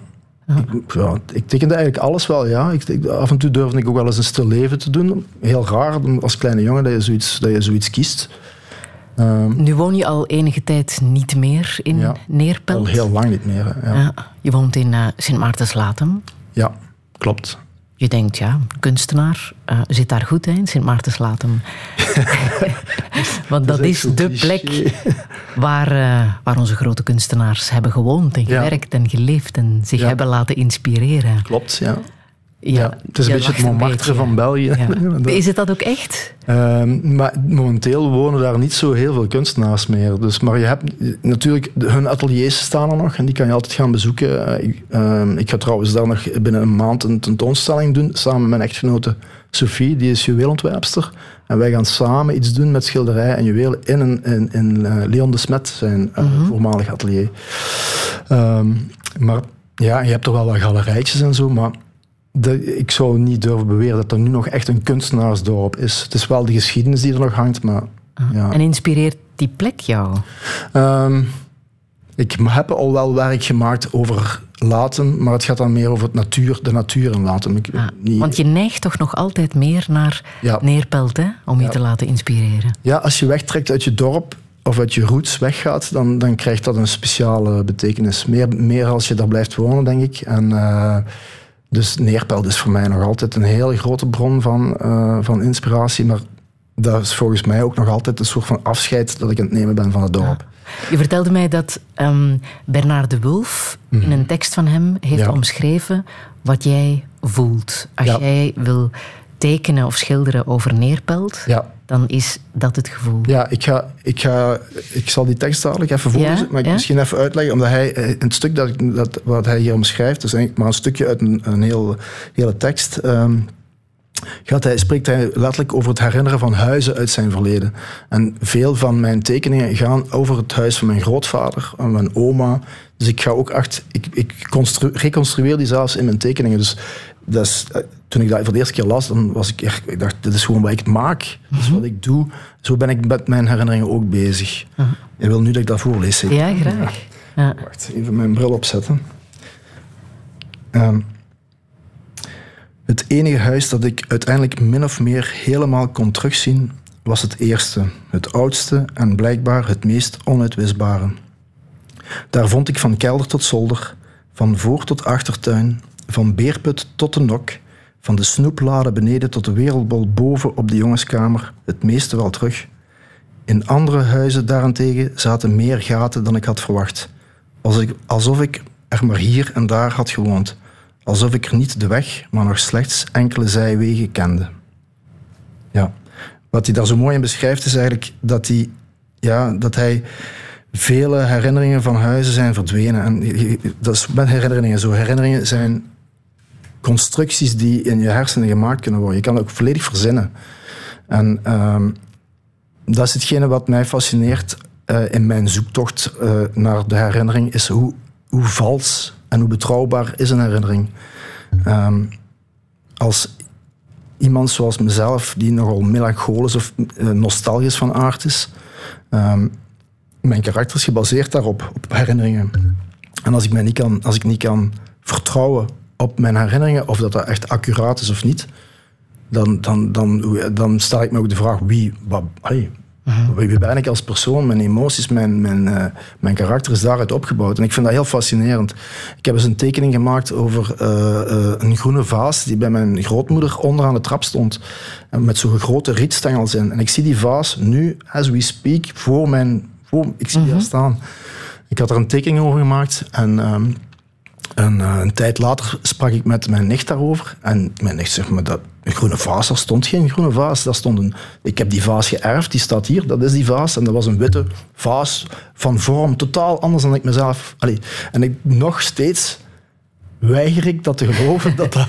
Ah. Ik, ja, ik tekende eigenlijk alles wel, ja. Ik, ik, af en toe durfde ik ook wel eens een stil leven te doen. Heel raar als kleine jongen dat je zoiets, dat je zoiets kiest. Uh, nu woon je al enige tijd niet meer in ja, Neerpelt. Al heel lang niet meer, ja. Uh, je woont in uh, Sint-Martens-Latem. Ja, klopt. Je denkt, ja, kunstenaar uh, zit daar goed hè, in Sint-Martens-Latem. Want dat, dat is, is de plek waar, uh, waar onze grote kunstenaars hebben gewoond en gewerkt ja. en geleefd en zich ja. hebben laten inspireren. Klopt, ja. Ja, ja, het is een beetje het Montmartre beetje, van ja. België. Ja. Is het dat ook echt? Uh, maar momenteel wonen daar niet zo heel veel kunstenaars meer. Dus, maar je hebt natuurlijk, hun ateliers staan er nog en die kan je altijd gaan bezoeken. Uh, uh, ik ga trouwens daar nog binnen een maand een tentoonstelling doen, samen met mijn echtgenote Sophie, die is juweelontwerpster. En wij gaan samen iets doen met schilderijen en juwelen in, een, in, in uh, Leon de Smet, zijn uh, mm-hmm. voormalig atelier. Uh, maar ja, je hebt toch wel wat galerijtjes en zo, maar... De, ik zou niet durven beweren dat er nu nog echt een kunstenaarsdorp is. Het is wel de geschiedenis die er nog hangt, maar... Ah, ja. En inspireert die plek jou? Um, ik heb al wel werk gemaakt over Latem, maar het gaat dan meer over het natuur, de natuur in Latem. Ik, ah, niet, want je neigt toch nog altijd meer naar ja. Neerpelt, hè? Om ja. je te laten inspireren. Ja, als je wegtrekt uit je dorp of uit je roots weggaat, dan, dan krijgt dat een speciale betekenis. Meer, meer als je daar blijft wonen, denk ik. En... Uh, Dus Neerpelt is voor mij nog altijd een hele grote bron van, uh, van inspiratie. Maar dat is volgens mij ook nog altijd een soort van afscheid dat ik aan het nemen ben van het dorp. Ja. Je vertelde mij dat um, Bernard de Wulff mm. in een tekst van hem heeft ja. omschreven wat jij voelt. Als ja. jij wil tekenen of schilderen over Neerpelt, ja. dan is dat het gevoel. Ja, ik, ga, ik, ga, ik zal die tekst dadelijk even voorlezen, ja? maar ik ja? misschien even uitleggen, omdat hij, het stuk dat, dat, wat hij hier omschrijft, dus eigenlijk maar een stukje uit een, een heel, hele tekst, um, gaat hij, spreekt hij letterlijk over het herinneren van huizen uit zijn verleden. En veel van mijn tekeningen gaan over het huis van mijn grootvader en mijn oma. Dus ik ga ook echt, ik, ik constru, reconstrueer die zelfs in mijn tekeningen. Dus dat is... Toen ik dat voor de eerste keer las, dan was ik echt, ik dacht, dit is gewoon wat ik maak. Dat is wat ik doe. Zo ben ik met mijn herinneringen ook bezig. Uh-huh. Je wil nu dat ik dat voorlees? Zeker? Ja, graag. Ja. Ja. Wacht, even mijn bril opzetten. Um, het enige huis dat ik uiteindelijk min of meer helemaal kon terugzien, was het eerste, het oudste en blijkbaar het meest onuitwisbare. Daar vond ik van kelder tot zolder, van voor tot achtertuin, van beerput tot de nok, van de snoepladen beneden tot de wereldbol boven op de jongenskamer, het meeste wel terug. In andere huizen daarentegen zaten meer gaten dan ik had verwacht. Alsof ik er maar hier en daar had gewoond. Alsof ik er niet de weg, maar nog slechts enkele zijwegen kende. Ja. Wat hij daar zo mooi in beschrijft is eigenlijk dat hij... Ja, dat hij vele herinneringen van huizen zijn verdwenen. En dat is met herinneringen zo. Herinneringen zijn... constructies die in je hersenen gemaakt kunnen worden. Je kan het ook volledig verzinnen. En uh, dat is hetgene wat mij fascineert uh, in mijn zoektocht uh, naar de herinnering, is hoe, hoe vals en hoe betrouwbaar is een herinnering. Um, als iemand zoals mezelf, die nogal melancholisch of uh, nostalgisch van aard is, um, mijn karakter is gebaseerd daarop, op herinneringen. En als ik, mij niet, kan, als ik niet kan vertrouwen op mijn herinneringen, of dat dat echt accuraat is of niet, dan, dan, dan, dan stel ik me ook de vraag wie, wat, allee, Uh-huh. Wie ben ik als persoon, mijn emoties, mijn, mijn, uh, mijn karakter is daaruit opgebouwd. En ik vind dat heel fascinerend. Ik heb eens een tekening gemaakt over uh, uh, een groene vaas die bij mijn grootmoeder onderaan de trap stond. Met zo'n grote rietstengels in. En ik zie die vaas nu, as we speak, voor mijn... Voor, ik zie uh-huh. die staan. Ik had er een tekening over gemaakt en... Um, En uh, een tijd later sprak ik met mijn nicht daarover. En mijn nicht zegt me dat een groene vaas, daar stond geen groene vaas. Daar stond een, ik heb die vaas geërfd, die staat hier, dat is die vaas. En dat was een witte vaas van vorm, totaal anders dan ik mezelf... Allee. En ik nog steeds weiger ik dat te geloven dat dat,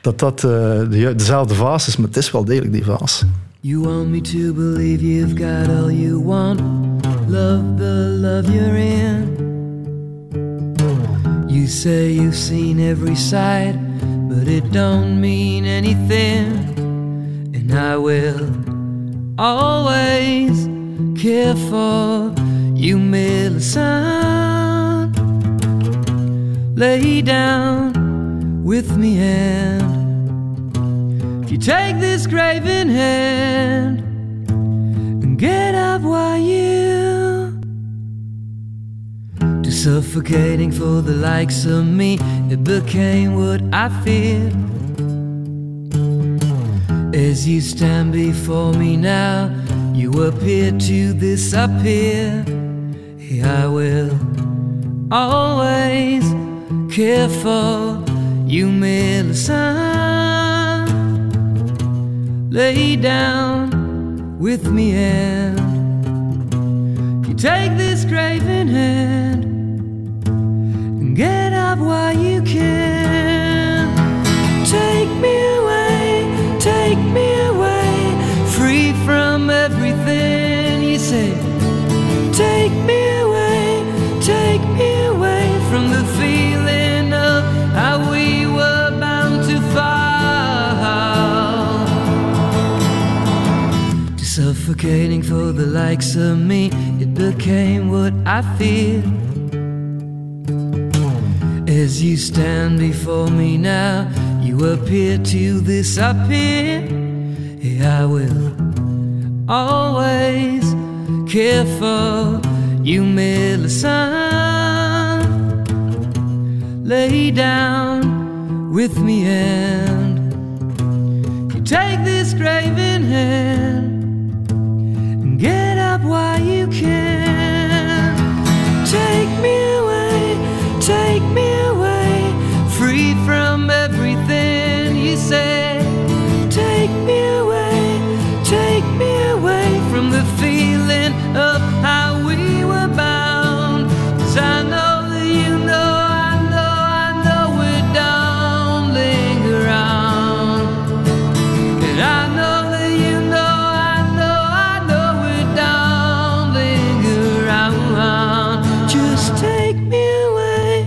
dat, dat uh, de, dezelfde vaas is. Maar het is wel degelijk die vaas. You want me to believe you've got all you want. Love the love you're in. You say you've seen every side, but it don't mean anything. And I will always care for you, Millicent. Lay down with me and if you take this grave in hand and get up while you suffocating for the likes of me, it became what I feared. As you stand before me now, you appear to disappear. Here I will always care for you, Millicent. Lay down with me and if you take this grave in hand, get up while you can. Take me away, take me away, free from everything you say. Take me away, take me away from the feeling of how we were bound to fall. Just suffocating for the likes of me, it became what I feared. As you stand before me now, you appear to disappear. Here I will always care for you, Millicent. Lay down with me and if you take this grave in hand and get up while you can. Take me away, take me away, free from everything you said. Take me away, take me away from the feeling of how we were bound. 'Cause I know that you know, I know, I know we don't linger on. And I know that you know, I know, I know we don't linger on. Just take me away.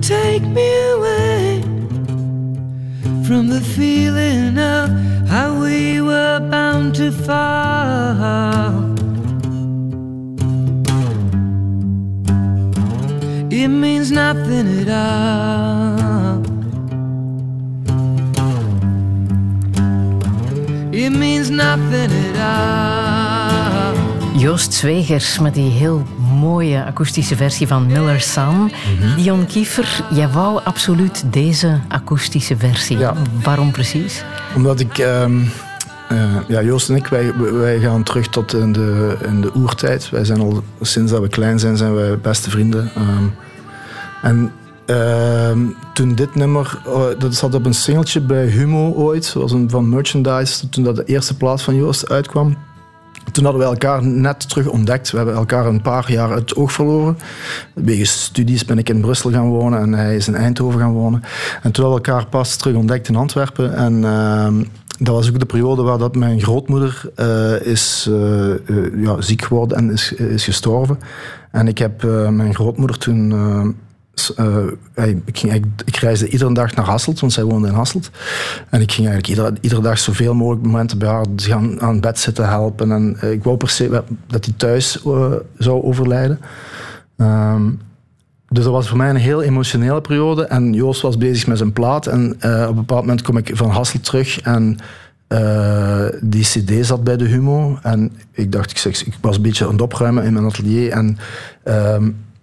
Take me away from the feeling of how we were bound to fall. It means nothing at all. It means nothing at all. Joost Zweegers met die heel mooie akoestische versie van Miller Sun. Mm-hmm. Dion Kiefer, jij wou absoluut deze akoestische versie. Ja. Waarom precies? Omdat ik... Um, uh, ja, Joost en ik, wij, wij gaan terug tot in de, in de oertijd. Wij zijn al sinds dat we klein zijn, zijn wij beste vrienden. Um, en um, toen dit nummer... Uh, dat zat op een singeltje bij Humo ooit. Dat was een van Merchandise. Toen dat de eerste plaat van Joost uitkwam. Toen hadden we elkaar net terug ontdekt. We hebben elkaar een paar jaar uit het oog verloren. Wegens studies ben ik in Brussel gaan wonen en hij is in Eindhoven gaan wonen. En toen hadden we elkaar pas terug ontdekt in Antwerpen. En uh, dat was ook de periode waar dat mijn grootmoeder uh, is uh, uh, ja, ziek geworden en is, is gestorven. En ik heb uh, mijn grootmoeder toen... Uh, Uh, ik, ging, ik, ik reisde iedere dag naar Hasselt, want zij woonde in Hasselt. En ik ging eigenlijk iedere, iedere dag zoveel mogelijk momenten bij haar gaan, aan bed zitten helpen. En uh, ik wou per se dat hij thuis uh, zou overlijden. Um, Dus dat was voor mij een heel emotionele periode. En Joost was bezig met zijn plaat. En uh, op een bepaald moment kom ik van Hasselt terug. En uh, die cd zat bij de Humo. En ik dacht, ik, zeg, ik was een beetje aan het opruimen in mijn atelier. En uh,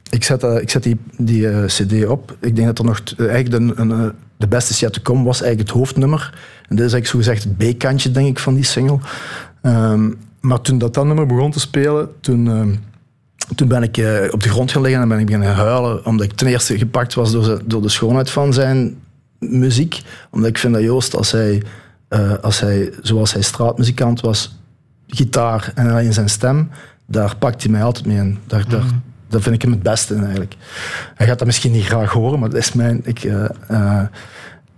ik zet, uh, ik zet die, die uh, cd op. Ik denk dat er nog uh, eigenlijk een, een, de beste set to come was eigenlijk het hoofdnummer. En dit is eigenlijk zogezegd het B-kantje, denk ik, van die single. Um, maar toen dat, dat nummer begon te spelen, toen... Uh, Toen ben ik uh, op de grond gaan liggen en ben ik beginnen huilen. Omdat ik ten eerste gepakt was door, door de schoonheid van zijn muziek. Omdat ik vind dat Joost, als hij, uh, als hij, zoals hij straatmuzikant was, gitaar en alleen zijn stem, daar pakt hij mij altijd mee in. Daar, daar, mm. daar vind ik hem het beste in eigenlijk. Hij gaat dat misschien niet graag horen, maar dat is mijn... Ik, uh, uh,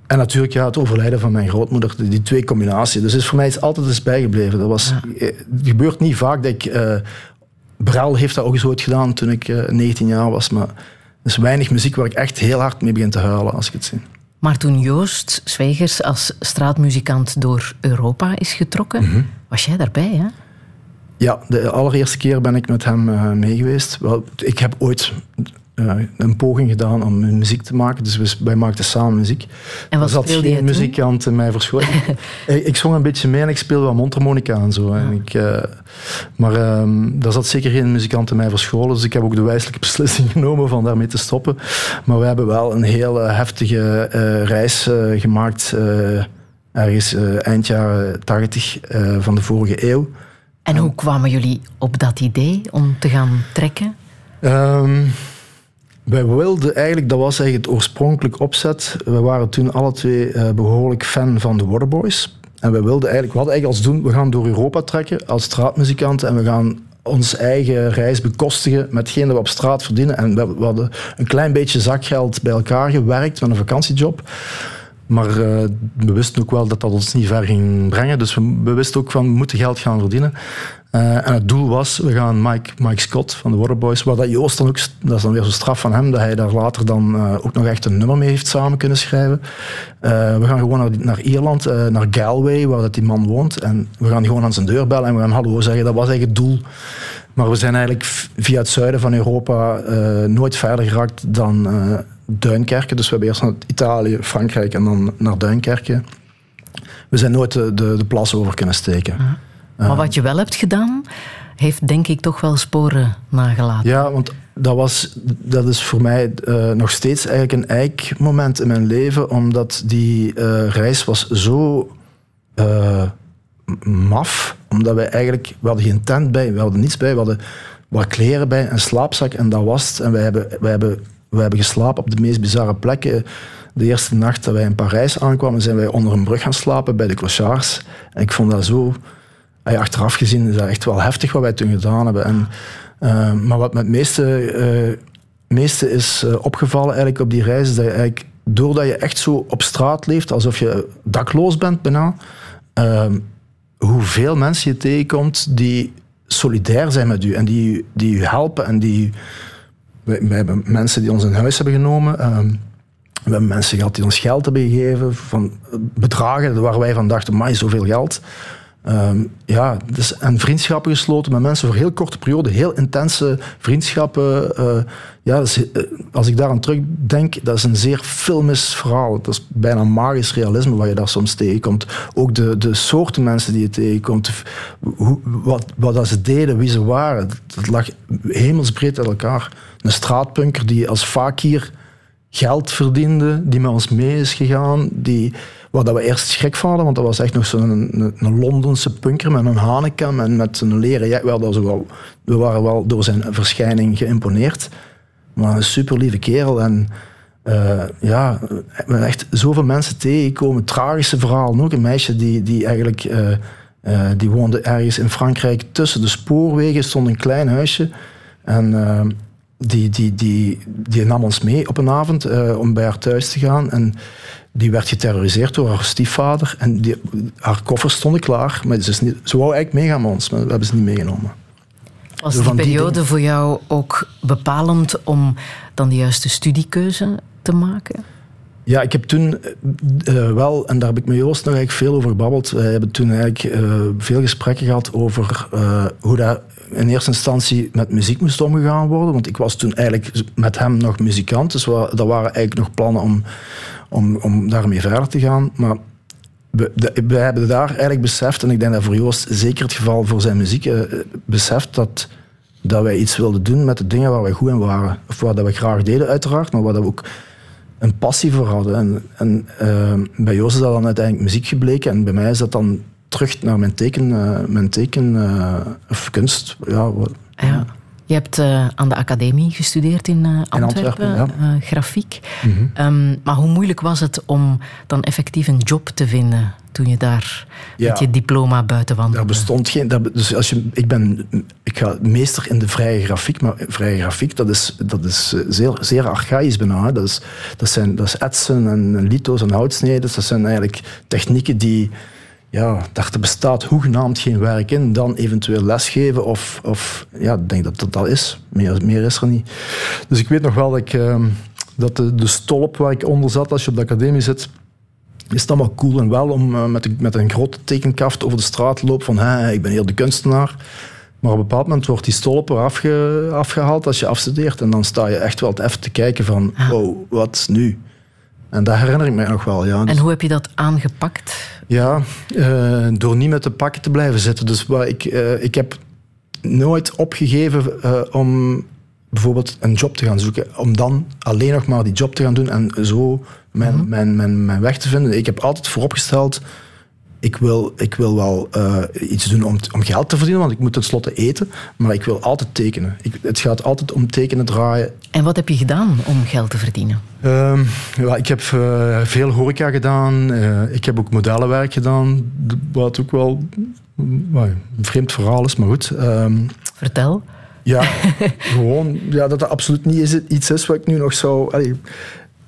en natuurlijk ja, het overlijden van mijn grootmoeder, die, die twee combinaties. Dus is voor mij is altijd eens bijgebleven. Dat was, ja. Het gebeurt niet vaak dat ik... Uh, Brel heeft dat ook eens ooit gedaan toen ik uh, negentien jaar was. Maar er is weinig muziek waar ik echt heel hard mee begin te huilen als ik het zie. Maar toen Joost Zweegers als straatmuzikant door Europa is getrokken, mm-hmm. was jij daarbij, hè? Ja, de allereerste keer ben ik met hem uh, mee geweest. Wel, ik heb ooit uh, een poging gedaan om muziek te maken. Dus wij maakten samen muziek. En wat speelde je toen? Er zat geen muzikant in mij verscholen. ik, ik zong een beetje mee en ik speelde wat mondharmonica en zo. Ja. En ik, uh, maar um, daar zat zeker geen muzikant in mij verscholen. Dus ik heb ook de wijselijke beslissing genomen van daarmee te stoppen. Maar we hebben wel een heel uh, heftige uh, reis uh, gemaakt. Uh, ergens uh, eind jaren tachtig uh, van de vorige eeuw. En hoe kwamen jullie op dat idee om te gaan trekken? Um, wij wilden eigenlijk, dat was eigenlijk het oorspronkelijk opzet. We waren toen alle twee uh, behoorlijk fan van de Waterboys. En wij wilden eigenlijk, we hadden eigenlijk als doel, we gaan door Europa trekken als straatmuzikanten en we gaan ons eigen reis bekostigen met hetgeen dat we op straat verdienen. En we, we hadden een klein beetje zakgeld bij elkaar gewerkt met een vakantiejob. Maar uh, we wisten ook wel dat dat ons niet ver ging brengen. Dus we, we wisten ook van, we moeten geld gaan verdienen. Uh, en het doel was, we gaan Mike, Mike Scott van de Waterboys... Waar dat Joost dan ook, dat is dan weer zo'n straf van hem... dat hij daar later dan uh, ook nog echt een nummer mee heeft samen kunnen schrijven. Uh, we gaan gewoon naar, naar Ierland, uh, naar Galway, waar dat die man woont. En we gaan gewoon aan zijn deur bellen en we gaan hallo zeggen. Dat was eigenlijk het doel. Maar we zijn eigenlijk via het zuiden van Europa uh, nooit verder geraakt dan... Uh, Duinkerke, dus we hebben eerst naar Italië, Frankrijk en dan naar Duinkerke. We zijn nooit de, de, de plas over kunnen steken. Ja. Maar uh, wat je wel hebt gedaan, heeft denk ik toch wel sporen nagelaten. Ja, want dat, was, dat is voor mij uh, nog steeds eigenlijk een eikmoment in mijn leven, omdat die uh, reis was zo uh, maf, omdat wij eigenlijk, we hadden geen tent bij, we hadden niets bij, we hadden wat kleren bij, een slaapzak en dat was het. En wij hebben... Wij hebben We hebben geslapen op de meest bizarre plekken. De eerste nacht dat wij in Parijs aankwamen, zijn wij onder een brug gaan slapen bij de Clochards. En ik vond dat zo... Ja, achteraf gezien is dat echt wel heftig wat wij toen gedaan hebben. En, uh, maar wat me het meeste, uh, meeste is uh, opgevallen eigenlijk op die reis, is dat je eigenlijk, doordat je echt zo op straat leeft, alsof je dakloos bent bijna, uh, hoeveel mensen je tegenkomt die solidair zijn met u en die, die je helpen en die... We, we hebben mensen die ons in huis hebben genomen. Uh, we hebben mensen gehad die ons geld hebben gegeven. Van bedragen waar wij van dachten, amai, zoveel geld. Uh, ja, dus, en vriendschappen gesloten met mensen voor heel korte periode. Heel intense vriendschappen. Uh, ja, dus, uh, als ik daaraan terugdenk, dat is een zeer filmisch verhaal. Dat is bijna magisch realisme wat je daar soms tegenkomt. Ook de, de soorten mensen die je tegenkomt. Hoe, wat, wat ze deden, wie ze waren. Dat lag hemelsbreed uit elkaar. Een straatpunker die als fakir geld verdiende, die met ons mee is gegaan, die, waar dat we eerst schrik van hadden, want dat was echt nog zo'n een, een Londense punker met een hanekam en met een leren jack. We, we waren wel door zijn verschijning geïmponeerd, maar een superlieve kerel. En uh, ja, we echt zoveel mensen tegenkomen, tragische verhalen ook. Een meisje die, die eigenlijk, uh, uh, die woonde ergens in Frankrijk tussen de spoorwegen, stond een klein huisje en... Uh, Die, die, die, die nam ons mee op een avond uh, om bij haar thuis te gaan. En die werd geterroriseerd door haar stiefvader. En die, haar koffers stonden klaar. Maar ze, is niet, ze wou eigenlijk meegaan met ons, maar we hebben ze niet meegenomen. Was die periode die voor jou ook bepalend om dan de juiste studiekeuze te maken? Ja, ik heb toen uh, wel, en daar heb ik met Joost nog eigenlijk veel over gebabbeld. We hebben toen eigenlijk uh, veel gesprekken gehad over uh, hoe dat in eerste instantie met muziek moest omgegaan worden. Want ik was toen eigenlijk met hem nog muzikant. Dus we, dat waren eigenlijk nog plannen om, om, om daarmee verder te gaan. Maar we, de, we hebben daar eigenlijk beseft, en ik denk dat voor Joost zeker het geval voor zijn muziek, eh, beseft dat, dat wij iets wilden doen met de dingen waar wij goed in waren. Of wat we graag deden uiteraard, maar waar we ook een passie voor hadden. En, en uh, bij Joost is dat dan uiteindelijk muziek gebleken. En bij mij is dat dan terug naar mijn teken, uh, mijn teken uh, of kunst. Ja, wat, ja. Ja. Je hebt uh, aan de academie gestudeerd in uh, Antwerpen, in Antwerpen ja. uh, grafiek. Mm-hmm. Um, maar hoe moeilijk was het om dan effectief een job te vinden toen je daar ja. met je diploma buiten wandelde? Er bestond geen... Daar, dus als je, ik ben ik ga meester in de vrije grafiek, maar vrije grafiek, dat is, dat is zeer, zeer archaïs bijna. Dat is, dat, zijn, dat is etsen en litho's en houtsneden. Dat zijn eigenlijk technieken die... Ja, dacht er bestaat hoegenaamd geen werk in, dan eventueel lesgeven of, of ja, ik denk dat dat dat is. Meer, meer is er niet. Dus ik weet nog wel dat, ik, uh, dat de, de stolp waar ik onder zat, als je op de academie zit, is het allemaal cool en wel om uh, met, met een grote tekenkaft over de straat te lopen van hé, ik ben hier de kunstenaar. Maar op een bepaald moment wordt die stolp afge, afgehaald als je afstudeert en dan sta je echt wel even te kijken van ah. wow, wat nu? En dat herinner ik mij nog wel, ja. En hoe heb je dat aangepakt? Ja, uh, door niet met de pakken te blijven zitten. Dus waar ik, uh, ik heb nooit opgegeven uh, om bijvoorbeeld een job te gaan zoeken. Om dan alleen nog maar die job te gaan doen en zo mijn, mm-hmm. mijn, mijn, mijn weg te vinden. Ik heb altijd vooropgesteld, ik wil, ik wil wel uh, iets doen om, om geld te verdienen, want ik moet tenslotte eten. Maar ik wil altijd tekenen. Ik, het gaat altijd om tekenen, draaien. En wat heb je gedaan om geld te verdienen? Uh, ja, ik heb uh, veel horeca gedaan. Uh, ik heb ook modellenwerk gedaan. Wat ook wel uh, een vreemd verhaal is, maar goed. Uh, Vertel. Ja, gewoon ja, dat dat absoluut niet iets is wat ik nu nog zou... Allee,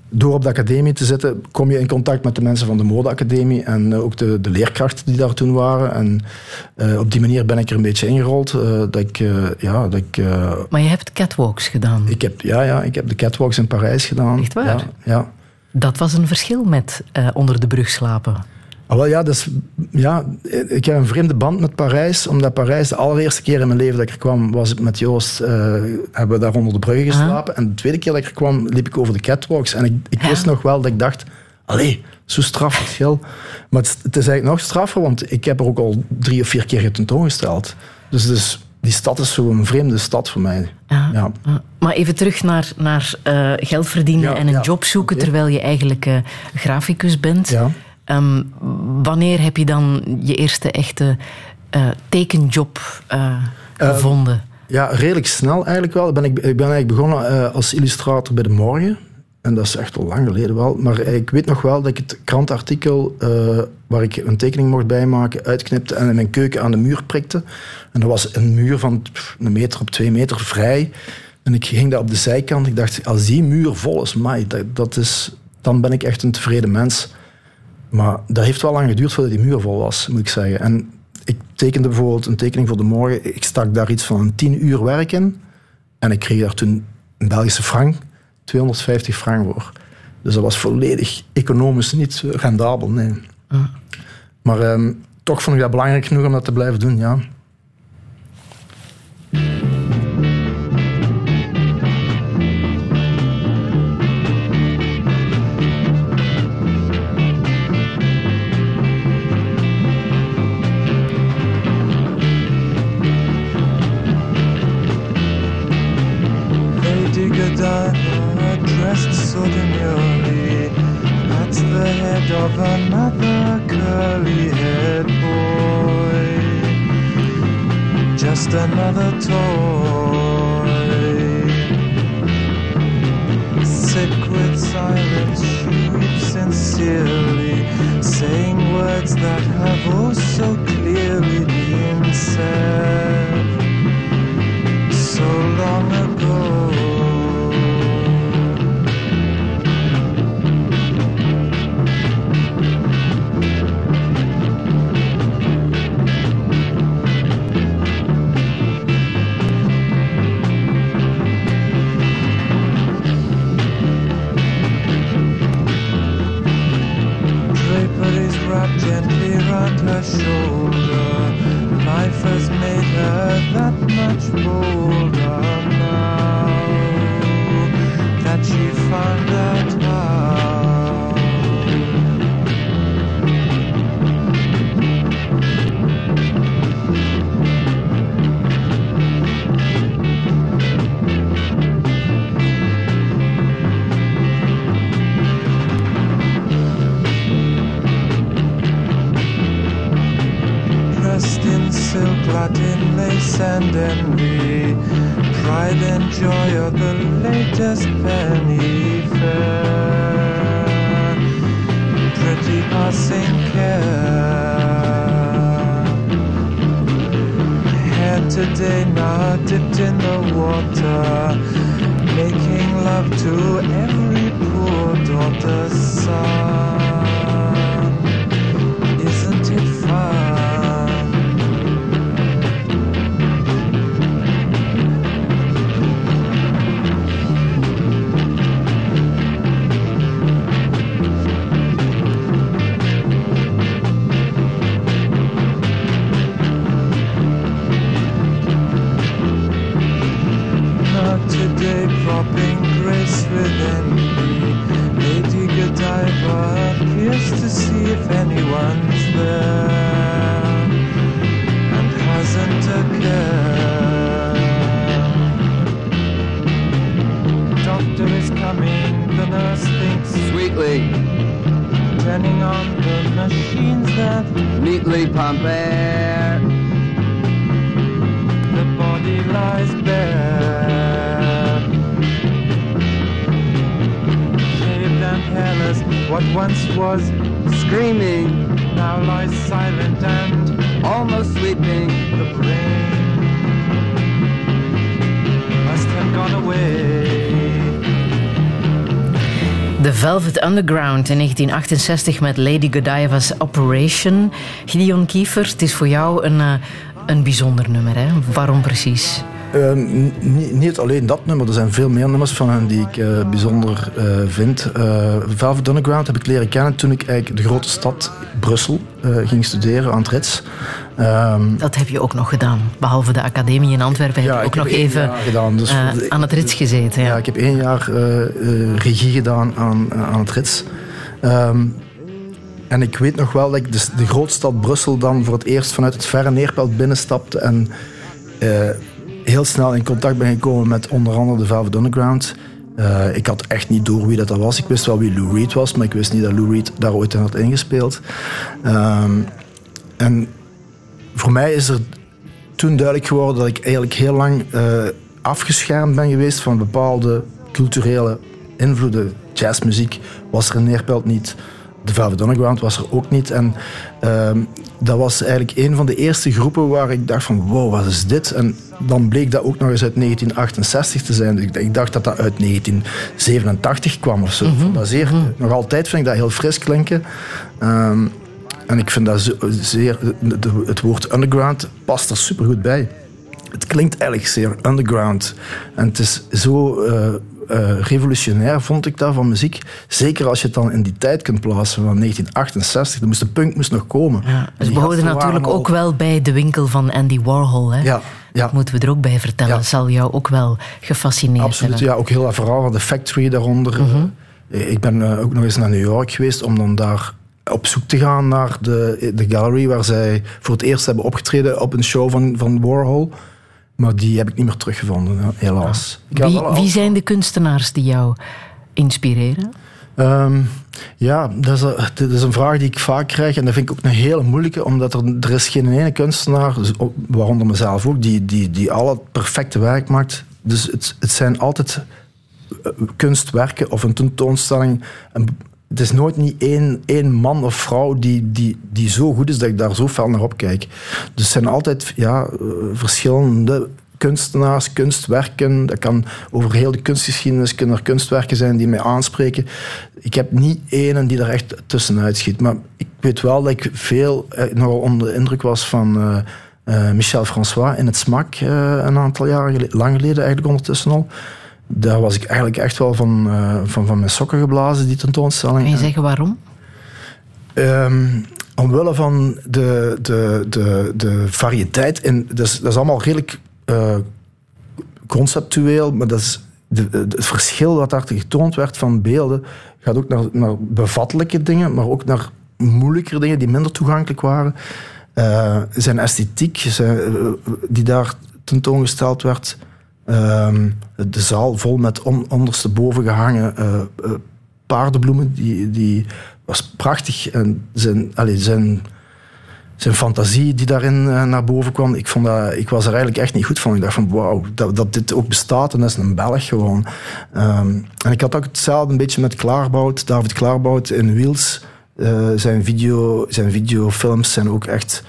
door op de academie te zitten, kom je in contact met de mensen van de modeacademie en uh, ook de, de leerkrachten die daar toen waren. En uh, op die manier ben ik er een beetje ingerold. Uh, dat ik, uh, ja, dat ik, uh, maar je hebt catwalks gedaan? Ik heb, ja, ja, ik heb de catwalks in Parijs gedaan. Echt waar? Ja, ja. Dat was een verschil met uh, onder de brug slapen. Ah, wel, ja, dus, ja, ik heb een vreemde band met Parijs, omdat Parijs de allereerste keer in mijn leven dat ik er kwam, was ik met Joost, uh, hebben we daar onder de bruggen geslapen. Ah. En de tweede keer dat ik er kwam, liep ik over de catwalks. En ik, ik ja. wist nog wel dat ik dacht, allee, zo straf verschil. Maar het, het is eigenlijk nog straffer, want ik heb er ook al drie of vier keer tentoongesteld. Dus, dus die stad is zo'n vreemde stad voor mij. Ah. Ja. Maar even terug naar, naar uh, geld verdienen ja, en een ja. job zoeken, okay. terwijl je eigenlijk uh, graficus bent. Ja. Um, wanneer heb je dan je eerste echte uh, tekenjob uh, gevonden? Uh, ja, redelijk snel eigenlijk wel. Ben ik, ik ben eigenlijk begonnen uh, als illustrator bij de Morgen. En dat is echt al lang geleden wel. Maar ik weet nog wel dat ik het krantartikel uh, waar ik een tekening mocht bijmaken, uitknipte en in mijn keuken aan de muur prikte. En dat was een muur van een meter op twee meter vrij. En ik ging daar op de zijkant. Ik dacht, als die muur vol is, my, dat, dat is, dan ben ik echt een tevreden mens. Maar dat heeft wel lang geduurd voordat die muur vol was, moet ik zeggen. En ik tekende bijvoorbeeld een tekening voor de Morgen. Ik stak daar iets van tien uur werk in. En ik kreeg daar toen een Belgische frank, tweehonderdvijftig frank voor. Dus dat was volledig economisch niet rendabel, nee. Uh. Maar eh, toch vond ik dat belangrijk genoeg om dat te blijven doen, ja. Another toy. Sacred silence shrieks sincerely, saying words that have oh so clearly been said so long ago. Show sand and me, pride and joy of the latest penny fair, pretty passing care, hair today now dipped in the water, making love to every poor daughter's son, isn't it fun? Dropping grace within me, Lady Godiva appears to see if anyone's there, and hasn't a care. Doctor is coming, the nurse thinks sweetly, turning on the machines that neatly pump air, the body lies bare. Careless, what once was screaming now lies silent and almost sleeping. The brain must have gone away. De Velvet Underground in negentien achtenzestig met Lady Godiva's Operation. Gideon Kiefer, het is voor jou een, een bijzonder nummer, hè? Waarom precies? Uh, niet, niet alleen dat nummer, er zijn veel meer nummers van hen die ik uh, bijzonder uh, vind. Uh, Velvet Underground heb ik leren kennen toen ik eigenlijk de grote stad Brussel uh, ging studeren aan het Rits. Um, dat heb je ook nog gedaan, behalve de academie in Antwerpen ja, heb je ook nog even gedaan, dus uh, aan het Rits gezeten. Ja, ja ik heb één jaar uh, uh, regie gedaan aan, uh, aan het Rits. Um, En ik weet nog wel dat ik de, de grootstad Brussel dan voor het eerst vanuit het verre Neerpelt binnenstapte en uh, heel snel in contact ben gekomen met onder andere de Velvet Underground. Uh, ik had echt niet door wie dat was. Ik wist wel wie Lou Reed was, maar ik wist niet dat Lou Reed daar ooit in had ingespeeld. Um, en voor mij is er toen duidelijk geworden dat ik eigenlijk heel lang uh, afgeschermd ben geweest van bepaalde culturele invloeden. Jazzmuziek was er in Neerpelt niet. De Velvet Underground was er ook niet. En uh, dat was eigenlijk een van de eerste groepen waar ik dacht van wow, wat is dit? En dan bleek dat ook nog eens uit negentien achtenzestig te zijn. Dus ik dacht dat dat uit negentien zevenentachtig kwam of zo. Mm-hmm. Dat zeer, mm-hmm. Nog altijd vind ik dat heel fris klinken. Uh, en ik vind dat zo, zeer... De, de, het woord underground past er supergoed bij. Het klinkt eigenlijk zeer underground. En het is zo... Uh, Uh, revolutionair vond ik dat van muziek. Zeker als je het dan in die tijd kunt plaatsen van negentien achtenzestig. Dan moest de punk moest nog komen. Ja, dus we hoorden natuurlijk al... ook wel bij de winkel van Andy Warhol. Hè? Ja, ja. Dat moeten we er ook bij vertellen. Ja. Dat zal jou ook wel gefascineerd hebben. Absoluut, ja. Ook heel dat verhaal van de Factory daaronder. Mm-hmm. Ik ben uh, ook nog eens naar New York geweest om dan daar op zoek te gaan naar de, de gallery waar zij voor het eerst hebben opgetreden op een show van, van Warhol. Maar die heb ik niet meer teruggevonden, helaas. Wie, wie zijn de kunstenaars die jou inspireren? Um, ja, dat is, een, dat is een vraag die ik vaak krijg. En dat vind ik ook een hele moeilijke. Omdat er, er is geen ene kunstenaar, waaronder mezelf ook, die, die, die al het perfecte werk maakt. Dus het, het zijn altijd kunstwerken of een tentoonstelling. Een, het is nooit niet één, één man of vrouw die, die, die zo goed is dat ik daar zo fel naar op kijk. Dus er zijn altijd ja, verschillende kunstenaars, kunstwerken. Dat kan over heel de kunstgeschiedenis kunnen er kunstwerken zijn die mij aanspreken. Ik heb niet één die er echt tussenuit schiet. Maar ik weet wel dat ik veel eh, nogal onder de indruk was van uh, uh, Michel François in het Smak uh, een aantal jaren geleden, lang geleden eigenlijk ondertussen al. Daar was ik eigenlijk echt wel van, uh, van, van mijn sokken geblazen, die tentoonstelling. Kun je zeggen waarom? Um, omwille van de, de, de, de variëteit. En dat, is, dat is allemaal redelijk uh, conceptueel, maar dat is de, de, het verschil dat daar getoond werd van beelden gaat ook naar, naar bevattelijke dingen, maar ook naar moeilijkere dingen die minder toegankelijk waren. Uh, zijn esthetiek, zijn, uh, die daar tentoongesteld werd... Um, de zaal vol met on- ondersteboven gehangen uh, uh, paardenbloemen. Die, die was prachtig en zijn, allez, zijn zijn fantasie die daarin uh, naar boven kwam. Ik, vond dat, ik was er eigenlijk echt niet goed van. Ik dacht van, wauw, dat, dat dit ook bestaat. En dat is een Belg gewoon. Um, en ik had ook hetzelfde een beetje met Klaarbout. David Klaarbout in Wiels. Uh, zijn, video, zijn videofilms zijn ook echt...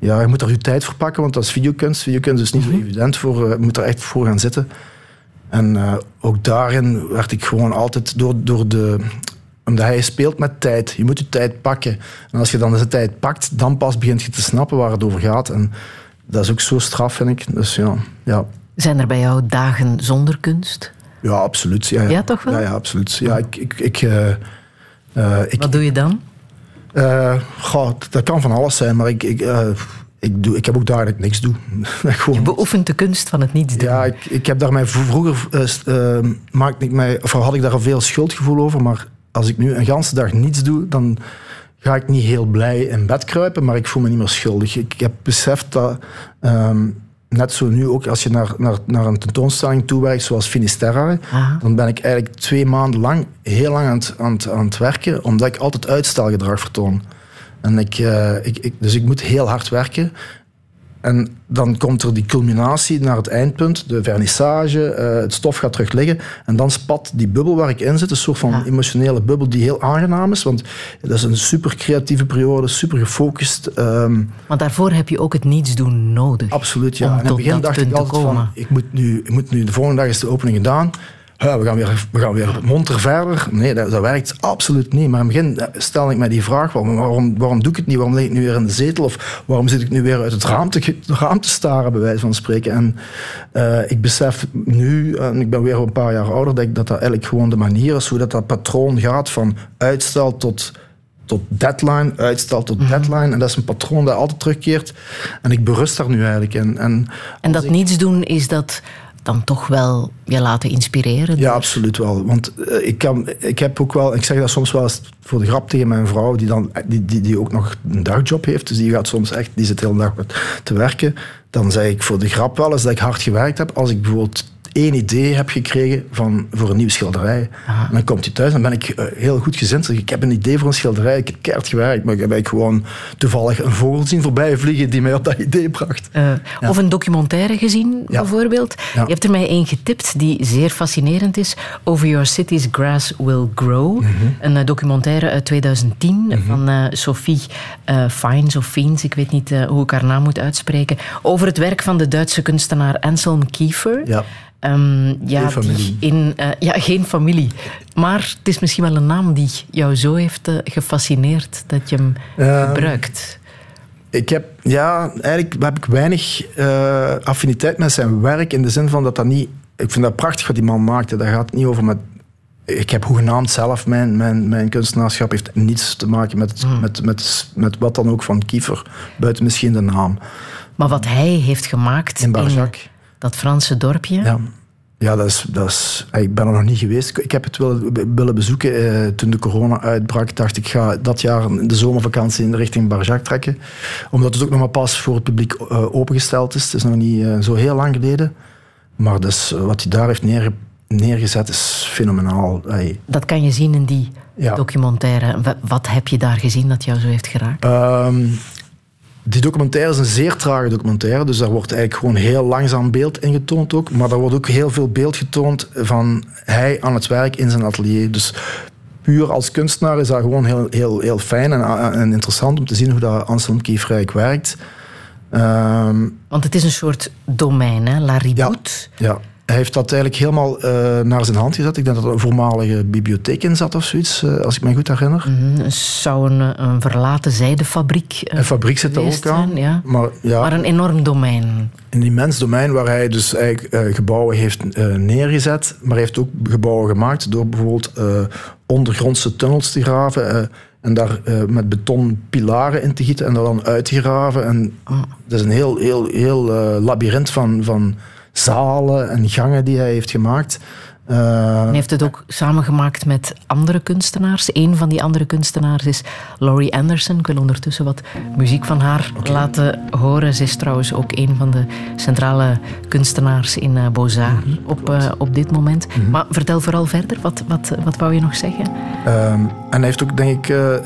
Ja, je moet er je tijd voor pakken, want dat is videokunst. Videokunst is niet mm-hmm. zo evident voor. Uh, je moet er echt voor gaan zitten. En uh, ook daarin werd ik gewoon altijd door, door de... Omdat hij speelt met tijd. Je moet je tijd pakken. En als je dan de tijd pakt, dan pas begint je te snappen waar het over gaat. En dat is ook zo straf, vind ik. Dus ja, ja. Zijn er bij jou dagen zonder kunst? Ja, absoluut. Ja, ja. ja toch wel? Ja, ja absoluut. Ja, ik, ik, ik, uh, uh, ik, Wat doe je dan? Uh, goh, dat kan van alles zijn, maar ik... ik uh, Ik, doe, ik heb ook daar dat ik niks doe. Je beoefent de kunst van het niets doen. Ja, ik, ik heb daar mij vroeger uh, maakte ik mij, of had ik daar veel schuldgevoel over, maar als ik nu een ganse dag niets doe, dan ga ik niet heel blij in bed kruipen, maar ik voel me niet meer schuldig. Ik, ik heb beseft dat, um, net zo nu ook, als je naar, naar, naar een tentoonstelling toewerkt, zoals Finisterrae, aha, dan ben ik eigenlijk twee maanden lang heel lang aan het, aan het, aan het werken, omdat ik altijd uitstelgedrag vertoon. En ik, uh, ik, ik, dus ik moet heel hard werken. En dan komt er die culminatie naar het eindpunt, de vernissage, uh, het stof gaat terug liggen. En dan spat die bubbel waar ik in zit, een soort van ja. emotionele bubbel die heel aangenaam is. Want dat is een super creatieve periode, super gefocust. Um, maar daarvoor heb je ook het niets doen nodig. Absoluut, ja. En in het begin dacht ik altijd van, ik moet, nu, ik moet nu, de volgende dag is de opening gedaan. Ja, we gaan weer, we gaan weer monter verder. Nee, dat, dat werkt absoluut niet. Maar in het begin stel ik mij die vraag, waarom, waarom, waarom doe ik het niet? Waarom lig ik nu weer in de zetel? Of waarom zit ik nu weer uit het raam te, raam te staren, bij wijze van spreken? En uh, ik besef nu, en ik ben weer een paar jaar ouder, dat ik, dat, dat eigenlijk gewoon de manier is hoe dat, dat patroon gaat van uitstel tot... tot deadline, uitstel tot mm-hmm. deadline. En dat is een patroon dat altijd terugkeert. En ik berust daar nu eigenlijk in. En, en dat ik... niets doen, is dat dan toch wel je laten inspireren? Ja, door... absoluut wel. Want uh, ik, kan, ik heb ook wel... Ik zeg dat soms wel eens voor de grap tegen mijn vrouw, die, dan, die, die, die ook nog een dagjob heeft. Dus die gaat soms echt... Die zit de hele dag te werken. Dan zeg ik voor de grap wel eens dat ik hard gewerkt heb. Als ik bijvoorbeeld... één idee heb gekregen van, voor een nieuwe schilderij. Aha. En dan komt hij thuis en ben ik uh, heel goed gezind. Zeg, ik heb een idee voor een schilderij, ik heb keihard gewerkt, maar ik heb eigenlijk gewoon toevallig een vogel zien voorbij vliegen die mij op dat idee bracht. Uh, ja. Of een documentaire gezien, ja. bijvoorbeeld. Ja. Je hebt er mij één getipt die zeer fascinerend is. Over Your City's Grass Will Grow. Mm-hmm. Een uh, documentaire uit twintig tien mm-hmm. van uh, Sophie uh, Fiennes of Fiennes, ik weet niet uh, hoe ik haar naam moet uitspreken, over het werk van de Duitse kunstenaar Anselm Kiefer. Ja. Um, ja, geen die in, uh, ja, geen familie. Maar het is misschien wel een naam die jou zo heeft uh, gefascineerd dat je hem uh, gebruikt. Ik heb, ja, eigenlijk heb ik weinig uh, affiniteit met zijn werk in de zin van dat dat niet... Ik vind dat prachtig wat die man maakte. Daar gaat het niet over met... Ik heb hoegenaamd zelf, mijn, mijn, mijn kunstenaarschap heeft niets te maken met, hmm. met, met, met wat dan ook van Kiefer, buiten misschien de naam. Maar wat hij heeft gemaakt... In Barjac. In dat Franse dorpje? Ja, ja dat is, dat is, ik ben er nog niet geweest. Ik heb het willen, willen bezoeken eh, toen de corona uitbrak. Dacht ik, ga dat jaar de zomervakantie in de richting Barjac trekken. Omdat het ook nog maar pas voor het publiek uh, opengesteld is. Het is nog niet uh, zo heel lang geleden. Maar dus, uh, wat hij daar heeft neerge, neergezet is fenomenaal. Hey. Dat kan je zien in die ja. documentaire. Wat heb je daar gezien dat jou zo heeft geraakt? Um, Die documentaire is een zeer trage documentaire, dus daar wordt eigenlijk gewoon heel langzaam beeld in getoond ook. Maar daar wordt ook heel veel beeld getoond van hij aan het werk in zijn atelier. Dus puur als kunstenaar is dat gewoon heel, heel, heel fijn en, en interessant om te zien hoe dat Anselm Kiefer werkt. Um, Want het is een soort domein, hè? La Ribaute. Ja, ja. Hij heeft dat eigenlijk helemaal uh, naar zijn hand gezet. Ik denk dat er een voormalige bibliotheek in zat of zoiets, uh, als ik me goed herinner. Mm-hmm. Het zou een, een verlaten zijdefabriek uh, Een fabriek zit er ook aan. Ja. Maar, ja. maar een enorm domein. Een immens domein waar hij dus eigenlijk uh, gebouwen heeft uh, neergezet. Maar hij heeft ook gebouwen gemaakt door bijvoorbeeld uh, ondergrondse tunnels te graven... Uh, en daar uh, met beton pilaren in te gieten en daar dan uitgraven. En oh. Dat is een heel, heel, heel uh, labyrint van... van zalen en gangen die hij heeft gemaakt. Uh, en heeft het ook samengemaakt met andere kunstenaars. Een van die andere kunstenaars is Laurie Anderson. Ik wil ondertussen wat muziek van haar okay. laten horen. Ze is trouwens ook een van de centrale kunstenaars in uh, Beaux-Arts mm-hmm, op, uh, op dit moment. Mm-hmm. Maar vertel vooral verder, wat, wat, wat wou je nog zeggen? Um, en hij heeft ook, denk ik, uh,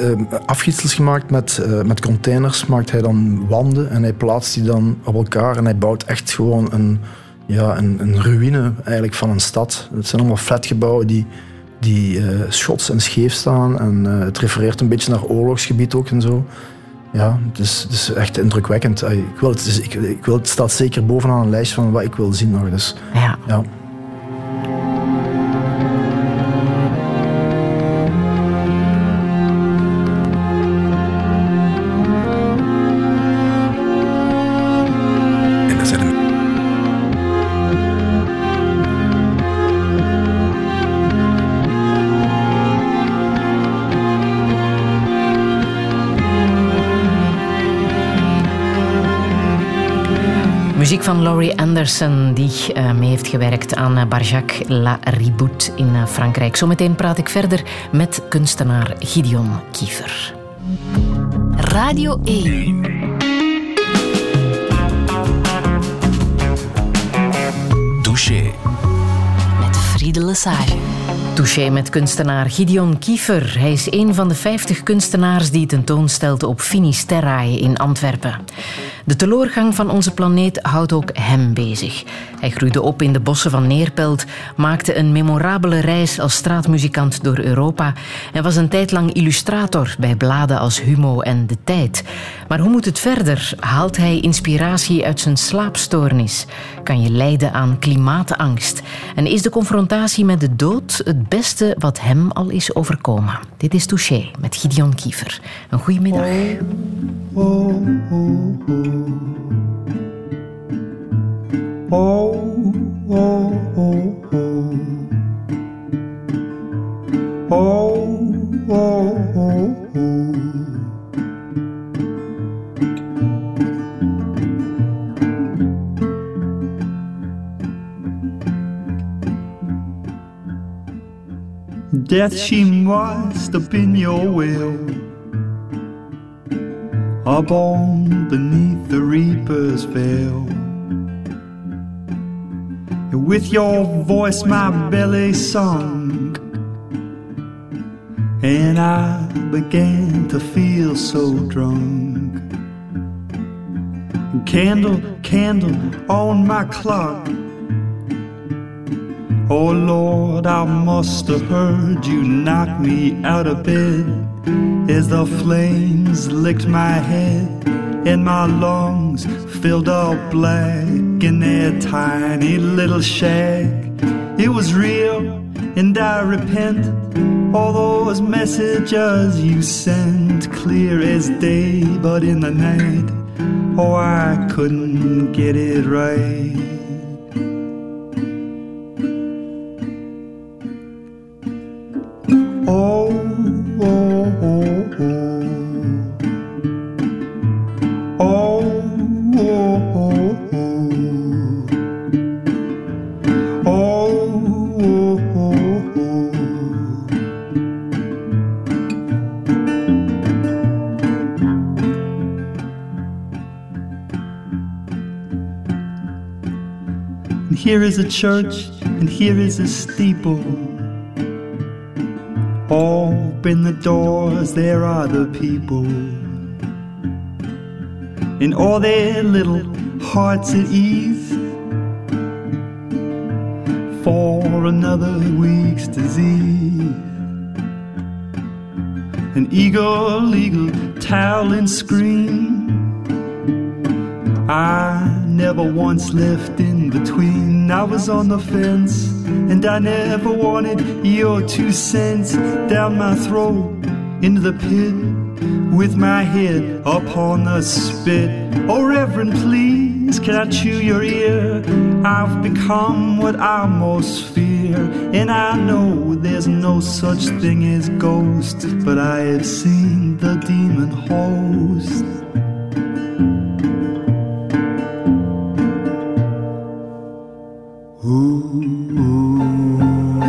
afgietsels gemaakt met, uh, met containers. Maakt hij dan wanden en hij plaatst die dan op elkaar. En hij bouwt echt gewoon een... Ja, een, een ruïne eigenlijk van een stad. Het zijn allemaal flatgebouwen die, die uh, schots en scheef staan. En uh, het refereert een beetje naar oorlogsgebied ook en zo. Ja, het is, het is echt indrukwekkend. Ik wil het, dus ik, ik wil, het staat zeker bovenaan een lijst van wat ik wil zien nog. Dus, ja. ja. Muziek van Laurie Anderson, die uh, mee heeft gewerkt aan uh, Barjac, La Ribaute in uh, Frankrijk. Zometeen praat ik verder met kunstenaar Gideon Kiefer. Radio één. Touché. Met Friede Lesage. Touché met kunstenaar Gideon Kiefer. Hij is een van de vijftig kunstenaars die tentoonstelt op Finisterrae in Antwerpen. De teleurgang van onze planeet houdt ook hem bezig. Hij groeide op in de bossen van Neerpelt, maakte een memorabele reis als straatmuzikant door Europa en was een tijd lang illustrator bij bladen als Humo en De Tijd. Maar hoe moet het verder? Haalt hij inspiratie uit zijn slaapstoornis? Kan je lijden aan klimaatangst? En is de confrontatie met de dood het beste wat hem al is overkomen? Dit is Touché met Gideon Kiefer. Een goeie middag. Oh, oh, oh. Oh, oh, oh, oh. Oh, oh, oh, oh. Death, she must have been your will, upon beneath the reaper's veil. With your voice my belly sung, and I began to feel so drunk. Candle, candle on my clock, oh Lord, I must have heard you knock me out of bed as the flames licked my head and my lungs filled up black in their tiny little shack. It was real and I repent all those messages you sent, clear as day but in the night, oh I couldn't get it right. Here is a church and here is a steeple, open the doors, there are the people, and all their little hearts at ease for another week's disease. An eagle, eagle, towel and scream, I never once left in between. I was on the fence, and I never wanted your two cents down my throat, into the pit, with my head upon the spit. Oh, Reverend, please, can I chew your ear? I've become what I most fear, and I know there's no such thing as ghosts, but I have seen the demon host. Ooh, ooh.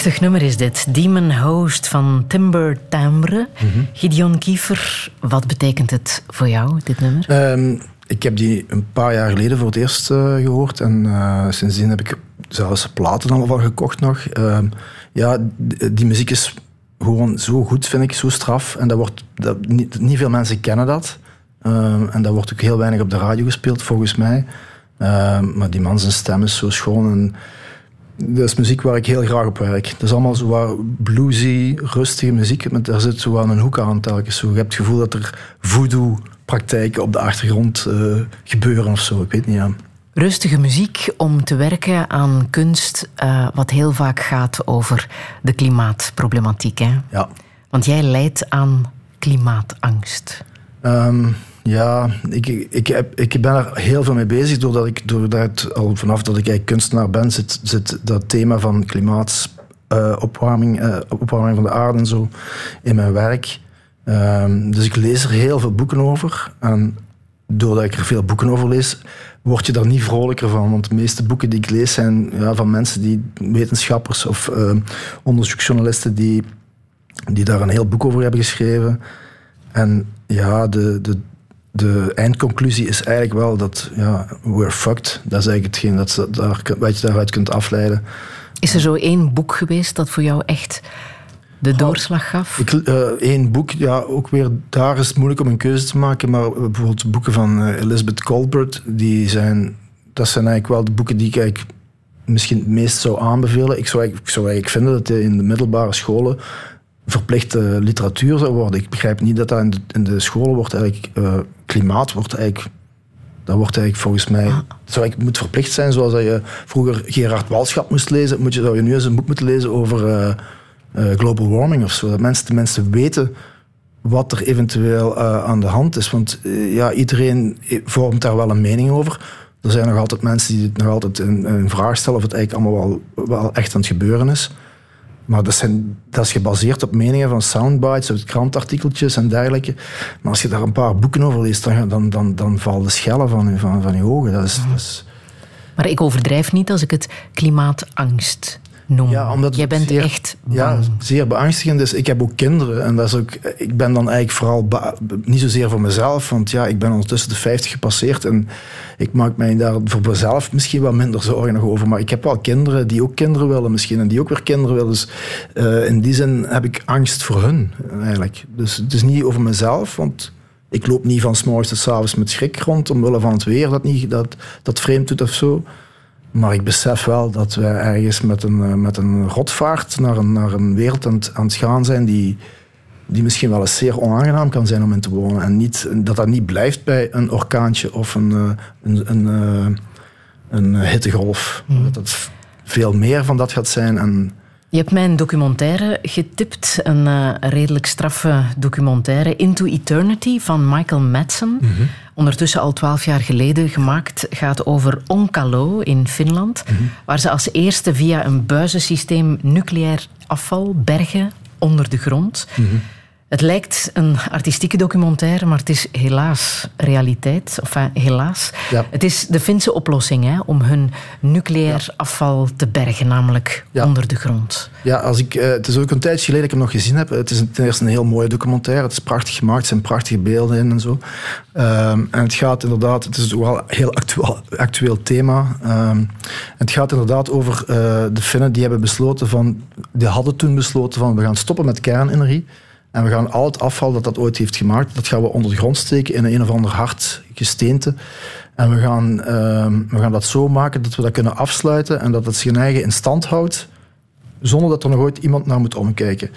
Prachtig nummer is dit. Demon Host van Timber Timbre. Mm-hmm. Gideon Kiefer, wat betekent het voor jou, dit nummer? Um, ik heb die een paar jaar geleden voor het eerst uh, gehoord. En uh, sindsdien heb ik zelfs platen allemaal van gekocht nog. Uh, ja, die, die muziek is gewoon zo goed, vind ik, zo straf. En dat wordt, dat, niet, niet veel mensen kennen dat. Uh, en dat wordt ook heel weinig op de radio gespeeld, volgens mij. Uh, maar die man, zijn stem is zo schoon en... Dat is muziek waar ik heel graag op werk. Dat is allemaal zo wat bluesy, rustige muziek. Maar daar zit zo aan een hoek aan telkens. Zo, je hebt het gevoel dat er voodoo-praktijken op de achtergrond uh, gebeuren of zo. Ik weet niet, ja. Rustige muziek om te werken aan kunst... Uh, wat heel vaak gaat over de klimaatproblematiek, hè? Ja. Want jij lijdt aan klimaatangst. Um, ja, ik, ik, heb, ik ben er heel veel mee bezig. Doordat ik doordat, al vanaf dat ik eigenlijk kunstenaar ben, zit, zit dat thema van klimaatopwarming, uh, uh, opwarming van de aarde en zo in mijn werk. Um, dus ik lees er heel veel boeken over. En doordat ik er veel boeken over lees, word je daar niet vrolijker van. Want de meeste boeken die ik lees zijn ja, van mensen die wetenschappers of uh, onderzoeksjournalisten die, die daar een heel boek over hebben geschreven. En ja, de, de, de eindconclusie is eigenlijk wel dat ja, we're fucked. Dat is eigenlijk hetgeen dat ze daar, wat je daaruit kunt afleiden. Is er zo één boek geweest dat voor jou echt de doorslag gaf? Eén uh, boek, ja, ook weer daar is het moeilijk om een keuze te maken. Maar bijvoorbeeld boeken van uh, Elizabeth Colbert, die zijn, dat zijn eigenlijk wel de boeken die ik eigenlijk misschien het meest zou aanbevelen. Ik zou eigenlijk, ik zou eigenlijk vinden dat in de middelbare scholen... verplichte literatuur zou worden. Ik begrijp niet dat dat in de, in de scholen wordt eigenlijk... Uh, klimaat wordt eigenlijk... Dat wordt eigenlijk volgens mij... Ah. Zou eigenlijk, moet verplicht zijn, zoals dat je vroeger Gerard Walschap moest lezen. Moet je, zou je nu eens een boek moeten lezen over uh, uh, global warming of zo. Dat mensen, de mensen weten wat er eventueel uh, aan de hand is. Want uh, ja, iedereen vormt daar wel een mening over. Er zijn nog altijd mensen die het nog altijd in, in vraag stellen of het eigenlijk allemaal wel, wel echt aan het gebeuren is. Maar dat, zijn, dat is gebaseerd op meningen van soundbites, uit krantartikeltjes en dergelijke. Maar als je daar een paar boeken over leest, dan, dan, dan, dan valt de schellen van, van, van je ogen. Dat is, mm. dat is... Maar ik overdrijf niet als ik het klimaatangst noem. Ja, omdat Jij bent zeer, echt bang. Ja, zeer beangstigend. Dus ik heb ook kinderen. En dat is ook, ik ben dan eigenlijk vooral ba- niet zozeer voor mezelf. Want ja, ik ben ondertussen de vijftig gepasseerd. En ik maak mij daar voor mezelf misschien wel minder zorgen nog over. Maar ik heb wel kinderen die ook kinderen willen misschien. En die ook weer kinderen willen. Dus uh, in die zin heb ik angst voor hun eigenlijk. Dus het is niet over mezelf. Want ik loop niet van 's morgens tot 's avonds met schrik rond. Omwille van het weer dat, niet, dat, dat vreemd doet of zo. Maar ik besef wel dat we ergens met een, met een rotvaart naar een, naar een wereld aan het, aan het gaan zijn die, die misschien wel eens zeer onaangenaam kan zijn om in te wonen. En niet, dat dat niet blijft bij een orkaantje of een, een, een, een, een hittegolf. Mm. Dat het veel meer van dat gaat zijn. En je hebt mij een documentaire getipt, een uh, redelijk straffe documentaire, Into Eternity van Michael Madsen. Mm-hmm. Ondertussen al twaalf jaar geleden gemaakt, gaat over Onkalo in Finland, mm-hmm. waar ze als eerste via een buizensysteem nucleair afval bergen onder de grond. Mm-hmm. Het lijkt een artistieke documentaire, maar het is helaas realiteit. Enfin, helaas. Ja. Het is de Finse oplossing hè, om hun nucleair ja. afval te bergen, namelijk ja. onder de grond. Ja, als ik, uh, het is ook een tijdje geleden dat ik hem nog gezien heb. Het is ten eerste een heel mooie documentaire. Het is prachtig gemaakt, er zijn prachtige beelden in en zo. Um, en het gaat inderdaad, het is ook wel een heel actueel, actueel thema. Um, het gaat inderdaad over uh, de Finnen die hebben besloten van, die hadden toen besloten van we gaan stoppen met kernenergie. En we gaan al het afval dat dat ooit heeft gemaakt, dat gaan we onder de grond steken in een, een of ander hard gesteente. En we gaan, uh, we gaan dat zo maken dat we dat kunnen afsluiten en dat het zijn eigen in stand houdt, zonder dat er nog ooit iemand naar moet omkijken.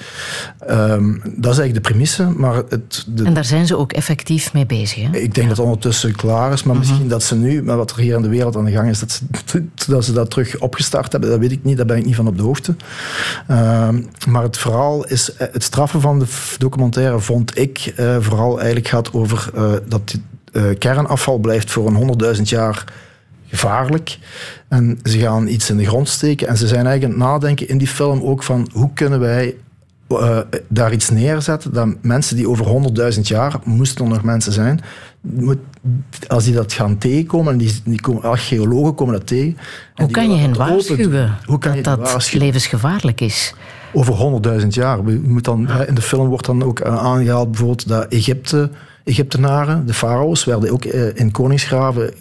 Um, dat is eigenlijk de premisse. Maar het, de... En daar zijn ze ook effectief mee bezig, hè? Ik denk ja. dat het ondertussen klaar is, maar mm-hmm. misschien dat ze nu, met wat er hier in de wereld aan de gang is, dat ze, dat ze dat terug opgestart hebben, dat weet ik niet, daar ben ik niet van op de hoogte. Um, maar het verhaal is, het straffen van de documentaire, vond ik, uh, vooral eigenlijk gaat over uh, dat die, uh, kernafval blijft voor een honderdduizend jaar gevaarlijk. En ze gaan iets in de grond steken. En ze zijn eigenlijk aan het nadenken in die film ook van hoe kunnen wij uh, daar iets neerzetten dat mensen die over honderdduizend jaar, moesten er nog mensen zijn, moet, als die dat gaan tegenkomen, en die, die komen, archeologen komen dat tegen. Hoe kan je hen waarschuwen dat dat levensgevaarlijk is? Over honderdduizend jaar. Je moet dan, in de film wordt dan ook aangehaald bijvoorbeeld dat Egypte... Egyptenaren, de farao's, werden ook in koningsgraven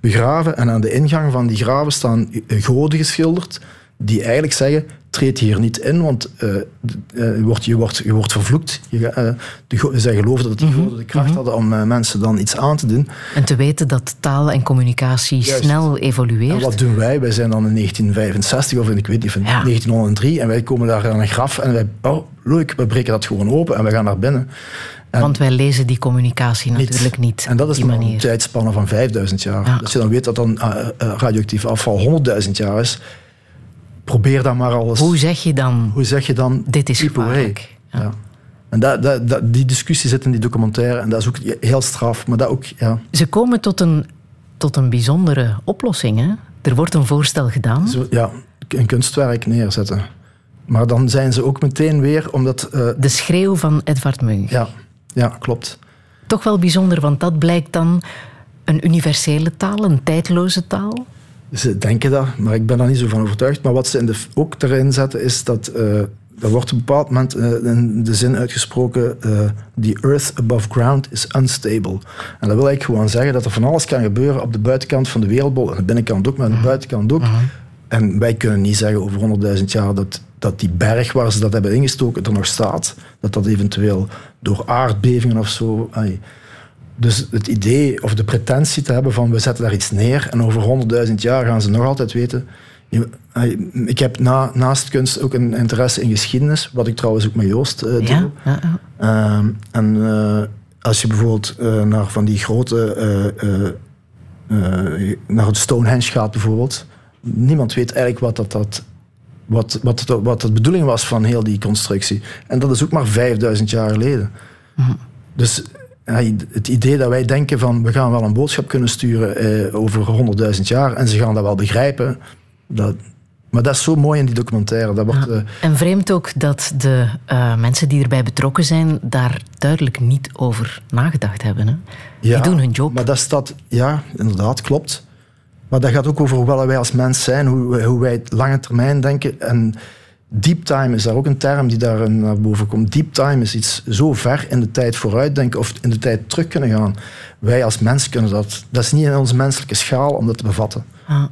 begraven. En aan de ingang van die graven staan goden geschilderd die eigenlijk zeggen, treed hier niet in, want uh, je, wordt, je, wordt, je wordt vervloekt. Je, uh, de, zij geloofden dat die goden mm-hmm. de kracht mm-hmm. hadden om uh, mensen dan iets aan te doen. En te weten dat taal en communicatie Juist. snel evolueert. En wat doen wij? Wij zijn dan in negentien vijfenzestig of in, ik weet niet, van ja. negentienhonderddrie en wij komen daar aan een graf en wij, oh, leuk, we breken dat gewoon open en we gaan naar binnen. En want wij lezen die communicatie niet. natuurlijk niet. En dat is nog een tijdspanne van vijfduizend jaar. Ja. Dat je dan weet dat dan uh, uh, radioactief afval honderdduizend jaar is. Probeer dan maar alles. Hoe zeg je dan? Hoe zeg je dan? Dit is gevaarlijk. Ja. Ja. En dat, dat, dat, die discussie zit in die documentaire en dat is ook heel straf, maar dat ook. Ja. Ze komen tot een, tot een bijzondere oplossing, hè? Er wordt een voorstel gedaan. Zo, ja, een kunstwerk neerzetten. Maar dan zijn ze ook meteen weer omdat. Uh, de schreeuw van Edvard Munch. Ja, ja, klopt. Toch wel bijzonder, want dat blijkt dan een universele taal, een tijdloze taal. Ze denken dat, maar ik ben daar niet zo van overtuigd. Maar wat ze in de, ook erin zetten is dat... Uh, er wordt op een bepaald moment uh, in de zin uitgesproken... Uh, the earth above ground is unstable. En dat wil eigenlijk gewoon zeggen dat er van alles kan gebeuren... op de buitenkant van de wereldbol. En de binnenkant ook, maar aan de buitenkant ook. Uh-huh. En wij kunnen niet zeggen over honderdduizend jaar... Dat, dat die berg waar ze dat hebben ingestoken er nog staat. Dat dat eventueel door aardbevingen of zo... Ay, dus het idee of de pretentie te hebben van we zetten daar iets neer en over honderdduizend jaar gaan ze nog altijd weten. Ik heb na, naast kunst ook een interesse in geschiedenis, wat ik trouwens ook met Joost uh, doe. Ja, ja, ja. Um, en uh, als je bijvoorbeeld uh, naar van die grote uh, uh, uh, naar het Stonehenge gaat bijvoorbeeld, niemand weet eigenlijk wat dat, dat wat, wat, wat, wat de bedoeling was van heel die constructie. En dat is ook maar vijfduizend jaar geleden. Mm-hmm. Dus het idee dat wij denken van we gaan wel een boodschap kunnen sturen eh, over honderdduizend jaar en ze gaan dat wel begrijpen. Dat, maar dat is zo mooi in die documentaire. Dat wordt, ja. uh, en vreemd ook dat de uh, mensen die erbij betrokken zijn daar duidelijk niet over nagedacht hebben. Hè? Ja, die doen hun job. Maar dat staat, ja, inderdaad, klopt. Maar dat gaat ook over wat wij als mens zijn, hoe, hoe wij lange termijn denken. En deep time is daar ook een term die daar naar boven komt. Deep time is iets zo ver in de tijd vooruitdenken of in de tijd terug kunnen gaan. Wij als mens kunnen dat. Dat is niet in onze menselijke schaal om dat te bevatten. Ah.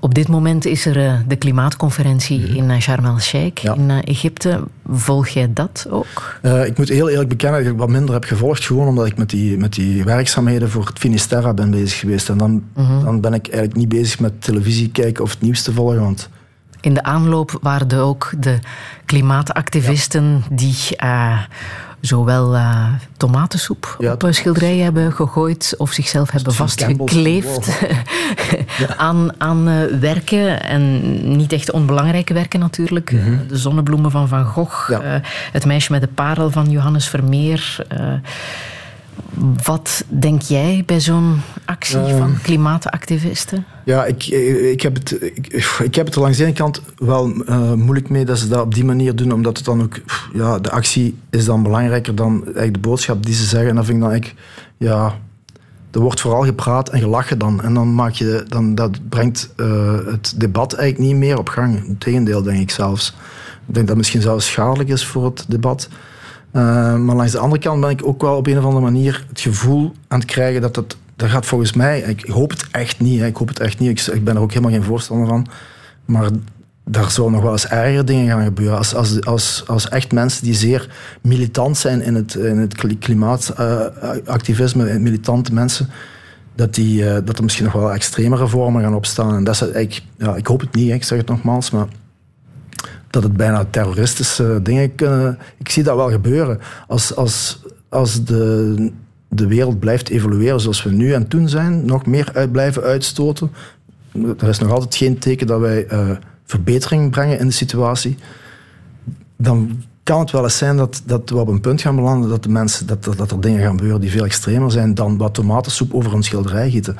Op dit moment is er uh, de klimaatconferentie mm-hmm. in Sharm el-Sheikh ja. in uh, Egypte. Volg jij dat ook? Uh, ik moet heel eerlijk bekennen dat ik wat minder heb gevolgd. Gewoon omdat ik met die, met die werkzaamheden voor het Finisterrae ben bezig geweest. En dan, mm-hmm. dan ben ik eigenlijk niet bezig met televisie kijken of het nieuws te volgen. Want in de aanloop waren er ook de klimaatactivisten ja. die uh, zowel uh, tomatensoep ja, op schilderijen hebben gegooid of zichzelf hebben vastgekleefd ja. aan, aan uh, werken. En niet echt onbelangrijke werken natuurlijk. Mm-hmm. De zonnebloemen van Van Gogh, ja. uh, het meisje met de parel van Johannes Vermeer. Uh, Wat denk jij bij zo'n actie uh, van klimaatactivisten? Ja, ik, ik, heb het, ik, ik heb het er langs de ene kant wel uh, moeilijk mee dat ze dat op die manier doen, omdat het dan ook, ja, de actie is dan belangrijker dan eigenlijk de boodschap die ze zeggen. En dan vind ik dan eigenlijk, ja, er wordt vooral gepraat en gelachen dan. En dan maak je, dan, dat brengt uh, het debat eigenlijk niet meer op gang. Integendeel, denk ik zelfs. Ik denk dat het misschien zelfs schadelijk is voor het debat. Uh, maar langs de andere kant ben ik ook wel op een of andere manier het gevoel aan het krijgen dat dat, dat gaat volgens mij, ik hoop het echt niet, hè, ik hoop het echt niet, ik, ik ben er ook helemaal geen voorstander van, maar daar zouden nog wel eens erger dingen gaan gebeuren. Als, als, als, als echt mensen die zeer militant zijn in het, in het klimaatactivisme, uh, militante mensen, dat, die, uh, dat er misschien nog wel extremere vormen gaan opstaan. En dat is eigenlijk, ja, ik hoop het niet, hè, ik zeg het nogmaals, maar... dat het bijna terroristische dingen kunnen... Ik zie dat wel gebeuren. Als, als, als de, de wereld blijft evolueren zoals we nu en toen zijn, nog meer uit blijven uitstoten, er is nog altijd geen teken dat wij uh, verbetering brengen in de situatie, dan kan het wel eens zijn dat, dat we op een punt gaan belanden dat, de mensen, dat, dat er dingen gaan gebeuren die veel extremer zijn dan wat tomatensoep over een schilderij gieten.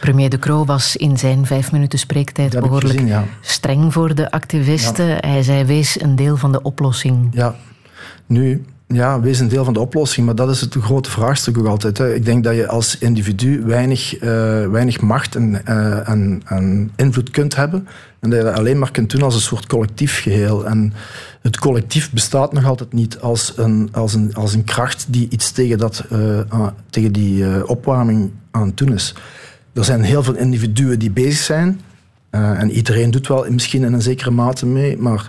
Premier De Croo was in zijn vijf minuten spreektijd behoorlijk gezien, ja. streng voor de activisten. Ja. Hij zei, wees een deel van de oplossing. Ja, nu... Ja, wees een deel van de oplossing, maar dat is het grote vraagstuk ook altijd. Hè. Ik denk dat je als individu weinig, uh, weinig macht en, uh, en, en invloed kunt hebben. En dat je dat alleen maar kunt doen als een soort collectief geheel. En het collectief bestaat nog altijd niet als een, als een, als een kracht die iets tegen, dat, uh, tegen die uh, opwarming aan het doen is. Er zijn heel veel individuen die bezig zijn. Uh, en iedereen doet wel misschien in een zekere mate mee, maar...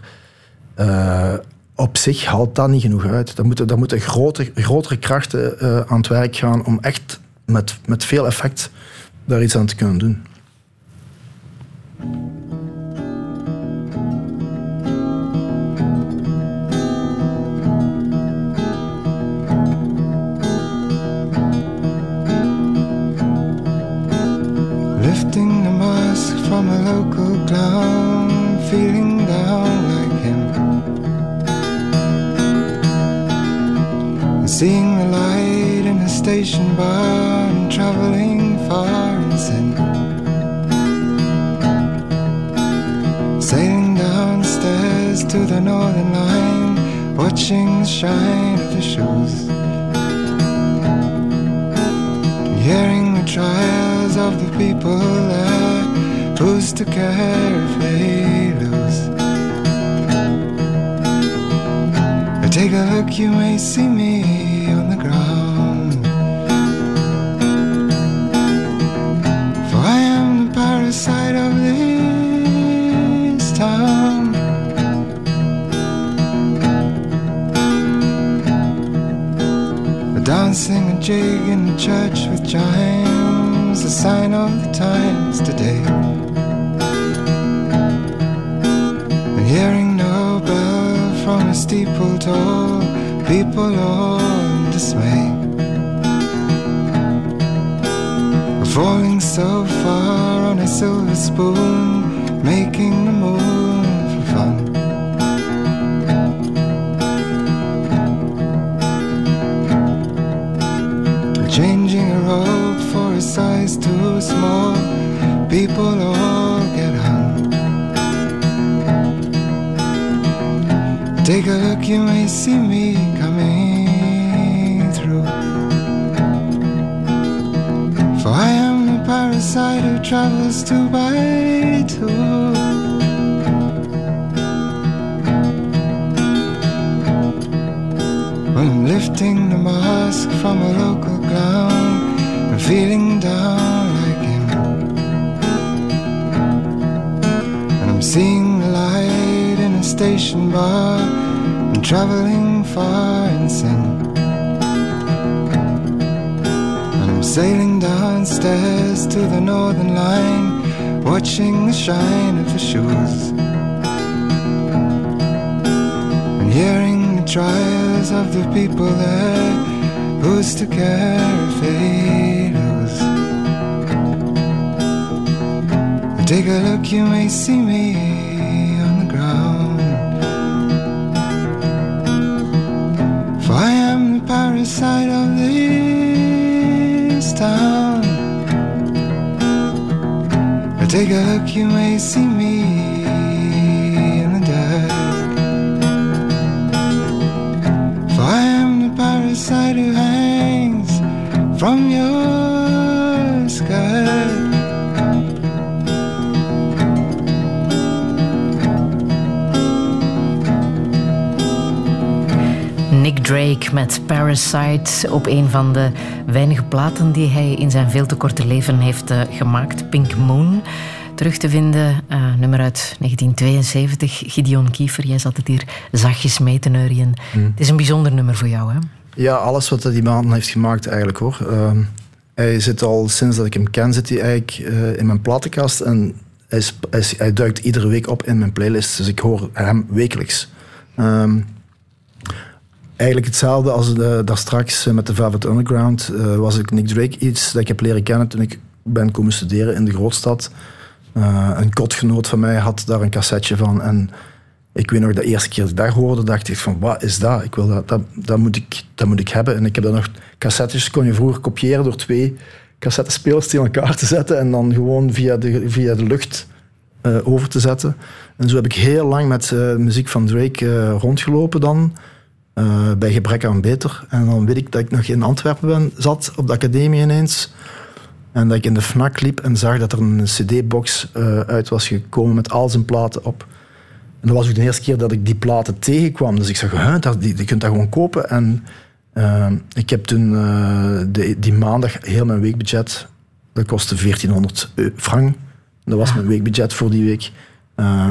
Uh, op zich haalt dat niet genoeg uit. Dan moeten, dan moeten grote, grotere krachten uh, aan het werk gaan om echt met, met veel effect daar iets aan te kunnen doen. Lifting the mask from a local clown, feeling down like him. Seeing the light in a station bar and traveling far and thin. Sailing downstairs to the northern line, watching the shine of the shoes. Hearing the trials of the people there, who's to care if they lose? Take a look, you may see me on the ground, for I am the parasite of this town. Dancing a jig in the church with chimes, a sign of the times today. Hearing from a steeple tall, people all in dismay, falling so far on a silver spoon, making the moon for fun. Changing a robe for a size too small, people all get hung. Take a look, you may see me coming through, for I am the parasite who travels two by two. Well, I'm lifting the mask from a local clown and feeling down like him. And I'm seeing the light station bar and traveling far and thin. And I'm sailing downstairs to the northern line, watching the shine of the shoes, and hearing the trials of the people there, who's to care if they lose? Take a look, you may see me parasite of this town. Take a look, you may see me in the dark, for I am the parasite who hangs from your skirt. Nick Drake met Parasite, op een van de weinige platen die hij in zijn veel te korte leven heeft uh, gemaakt, Pink Moon. Terug te vinden, uh, nummer uit negentien tweeënzeventig. Gideon Kiefer, jij zat het hier zachtjes mee te neurien. Mm. Het is een bijzonder nummer voor jou, hè? Ja, alles wat hij die maanden heeft gemaakt eigenlijk, hoor. Uh, hij zit al sinds dat ik hem ken, zit hij eigenlijk uh, in mijn platenkast en hij, hij, hij duikt iedere week op in mijn playlist, dus ik hoor hem wekelijks. Um, Eigenlijk hetzelfde als de, daar straks met de Velvet Underground. Uh, was ik Nick Drake iets dat ik heb leren kennen toen ik ben komen studeren in de grootstad. Uh, een kotgenoot van mij had daar een cassetje van. En ik weet nog, de eerste keer dat ik dat hoorde, dacht ik van, wat is dat? Ik wil dat, dat, dat, moet ik, dat moet ik hebben. En ik heb dan nog cassettes, kon je vroeger kopiëren door twee cassettespelers tegen elkaar te zetten en dan gewoon via de, via de lucht uh, over te zetten. En zo heb ik heel lang met uh, muziek van Drake uh, rondgelopen dan, uh, bij gebrek aan beter. En dan weet ik dat ik nog in Antwerpen ben, zat op de academie ineens. En dat ik in de F N A C liep en zag dat er een cd-box uh, uit was gekomen met al zijn platen op. En dat was ook de eerste keer dat ik die platen tegenkwam. Dus ik zag, je kunt dat gewoon kopen. En uh, ik heb toen uh, de, die maandag heel mijn weekbudget... Dat kostte veertienhonderd frank. Dat was mijn weekbudget voor die week. Uh,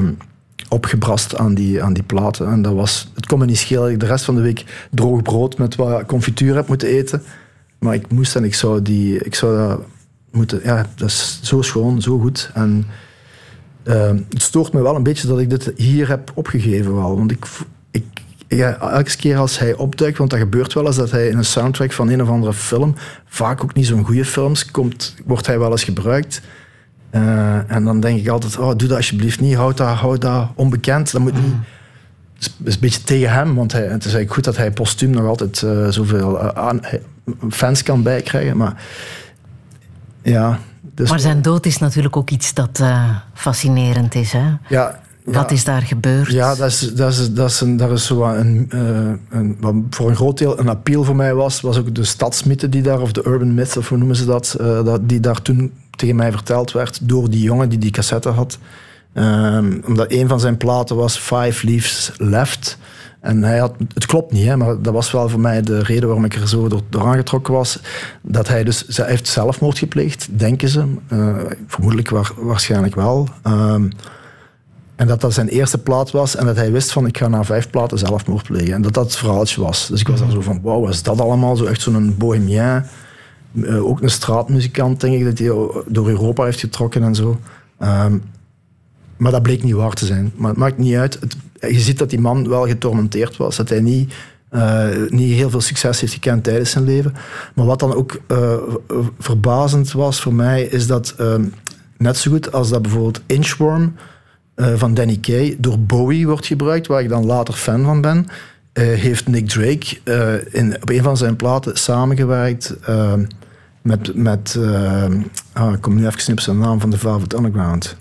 opgebrast aan die, aan die platen. En dat was, het kon me niet schelen dat ik de rest van de week droog brood met wat confituur heb moeten eten. Maar ik moest en ik zou die... Ik zou dat moeten... Ja, dat is zo schoon, zo goed. En... Uh, het stoort me wel een beetje dat ik dit hier heb opgegeven wel. Want ik, ik, ja, elke keer als hij opduikt, want dat gebeurt wel eens dat hij in een soundtrack van een of andere film, vaak ook niet zo'n goede films, komt, wordt hij wel eens gebruikt. Uh, en dan denk ik altijd, oh, doe dat alsjeblieft niet, houd dat, houd dat onbekend. Dat moet niet. Het is een beetje tegen hem, want hij, het is eigenlijk goed dat hij postuum nog altijd uh, zoveel uh, aan, fans kan bijkrijgen. Maar ja... Dus maar zijn dood is natuurlijk ook iets dat uh, fascinerend is. Hè? Ja, wat ja, is daar gebeurd? Ja, dat is, dat is, dat is, een, dat is zo een, uh, een, wat voor een groot deel een appeal voor mij was. Was ook de stadsmythe die daar, of de urban myth, of hoe noemen ze dat, uh, dat die daar toen tegen mij verteld werd door die jongen die die cassette had. Um, omdat een van zijn platen was Five Leaves Left. En hij had, het klopt niet, hè, maar dat was wel voor mij de reden waarom ik er zo door, door aangetrokken was. Dat hij dus, hij heeft zelfmoord gepleegd, denken ze. Uh, vermoedelijk waar, waarschijnlijk wel. Um, en dat dat zijn eerste plaat was en dat hij wist van ik ga na vijf platen zelfmoord plegen. En dat dat het verhaaltje was. Dus ik was dan zo van, wauw, wat is dat allemaal? Zo echt zo'n bohemien. Uh, ook een straatmuzikant, denk ik, dat hij door Europa heeft getrokken en zo. Um, maar dat bleek niet waar te zijn. Maar het maakt niet uit... Het, je ziet dat die man wel getormenteerd was. Dat hij niet, uh, niet heel veel succes heeft gekend tijdens zijn leven. Maar wat dan ook uh, verbazend was voor mij... is dat uh, net zo goed als dat bijvoorbeeld Inchworm uh, van Danny Kay... door Bowie wordt gebruikt, waar ik dan later fan van ben... Uh, heeft Nick Drake uh, in, op een van zijn platen samengewerkt... Uh, met... met uh, ah, ik kom nu even niet op zijn naam van de Velvet Underground.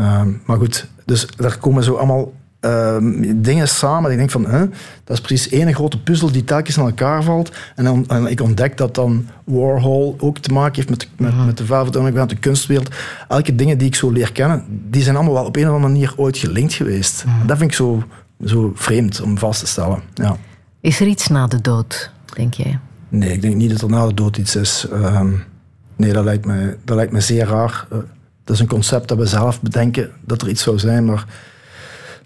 Uh, maar goed, dus daar komen zo allemaal... Uh, dingen samen. Ik denk van, huh? Dat is precies één grote puzzel die telkens aan elkaar valt. En, dan, en ik ontdek dat dan Warhol ook te maken heeft met, met, met de Velvet Underground, de kunstwereld. Elke dingen die ik zo leer kennen, die zijn allemaal wel op een of andere manier ooit gelinkt geweest. Mm. Dat vind ik zo, zo vreemd om vast te stellen. Ja. Is er iets na de dood, denk jij? Nee, ik denk niet dat er na de dood iets is. Uh, nee, dat lijkt me, dat lijkt me zeer raar. Uh, dat is een concept dat we zelf bedenken dat er iets zou zijn, maar...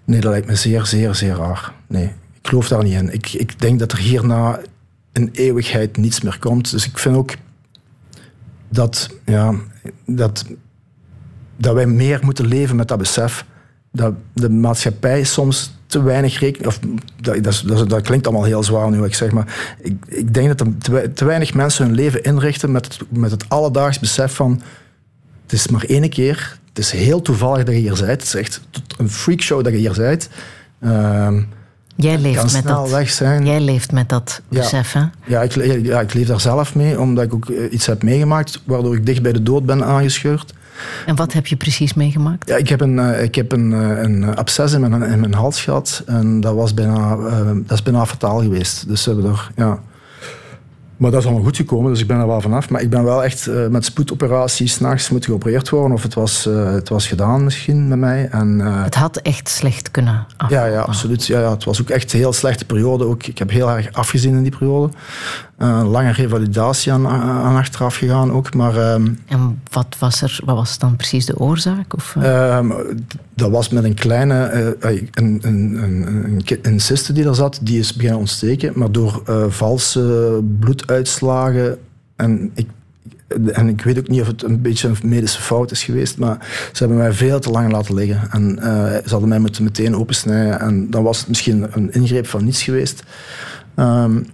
Nee, dat lijkt me zeer, zeer, zeer raar. Nee, ik geloof daar niet in. Ik, ik denk dat er hierna een eeuwigheid niets meer komt. Dus ik vind ook dat, ja, dat, dat wij meer moeten leven met dat besef. Dat de maatschappij soms te weinig rekening... Of, dat, dat, dat, dat klinkt allemaal heel zwaar nu, wat ik zeg, maar ik, ik denk dat te, te weinig mensen hun leven inrichten met het, met het alledaags besef van... Het is maar één keer... Het is heel toevallig dat je hier bent. Het is echt een freakshow dat je hier bent. Uh, Jij leeft kan met snel dat. Weg zijn. Jij leeft met dat besef, ja. Hè? Ja ik, ja, ik leef daar zelf mee, omdat ik ook iets heb meegemaakt, waardoor ik dicht bij de dood ben aangescheurd. En wat heb je precies meegemaakt? Ja, ik heb een, ik heb een, een absces in mijn, in mijn hals gehad. En dat, was bijna, uh, dat is bijna fataal geweest. Dus hebben uh, daar... Ja. Maar dat is allemaal goed gekomen, dus ik ben er wel vanaf. Maar ik ben wel echt uh, met spoedoperaties 's nachts moeten geopereerd worden. Of het was, uh, het was gedaan misschien met mij. En, uh, het had echt slecht kunnen aflopen. Ja, ja, absoluut. Ja, ja, het was ook echt een heel slechte periode. Ook, ik heb heel erg afgezien in die periode. Uh, lange revalidatie aan, aan achteraf gegaan ook. Maar, um, en wat was, er, wat was dan precies de oorzaak? Of, uh? um, dat was met een kleine... Uh, een, een, een, een, een cyste die er zat, die is beginnen ontsteken. Maar door uh, valse bloeduitslagen... En ik, en ik weet ook niet of het een beetje een medische fout is geweest, maar ze hebben mij veel te lang laten liggen. En uh, ze hadden mij moeten meteen opensnijden. En dan was het misschien een ingreep van niets geweest. Um,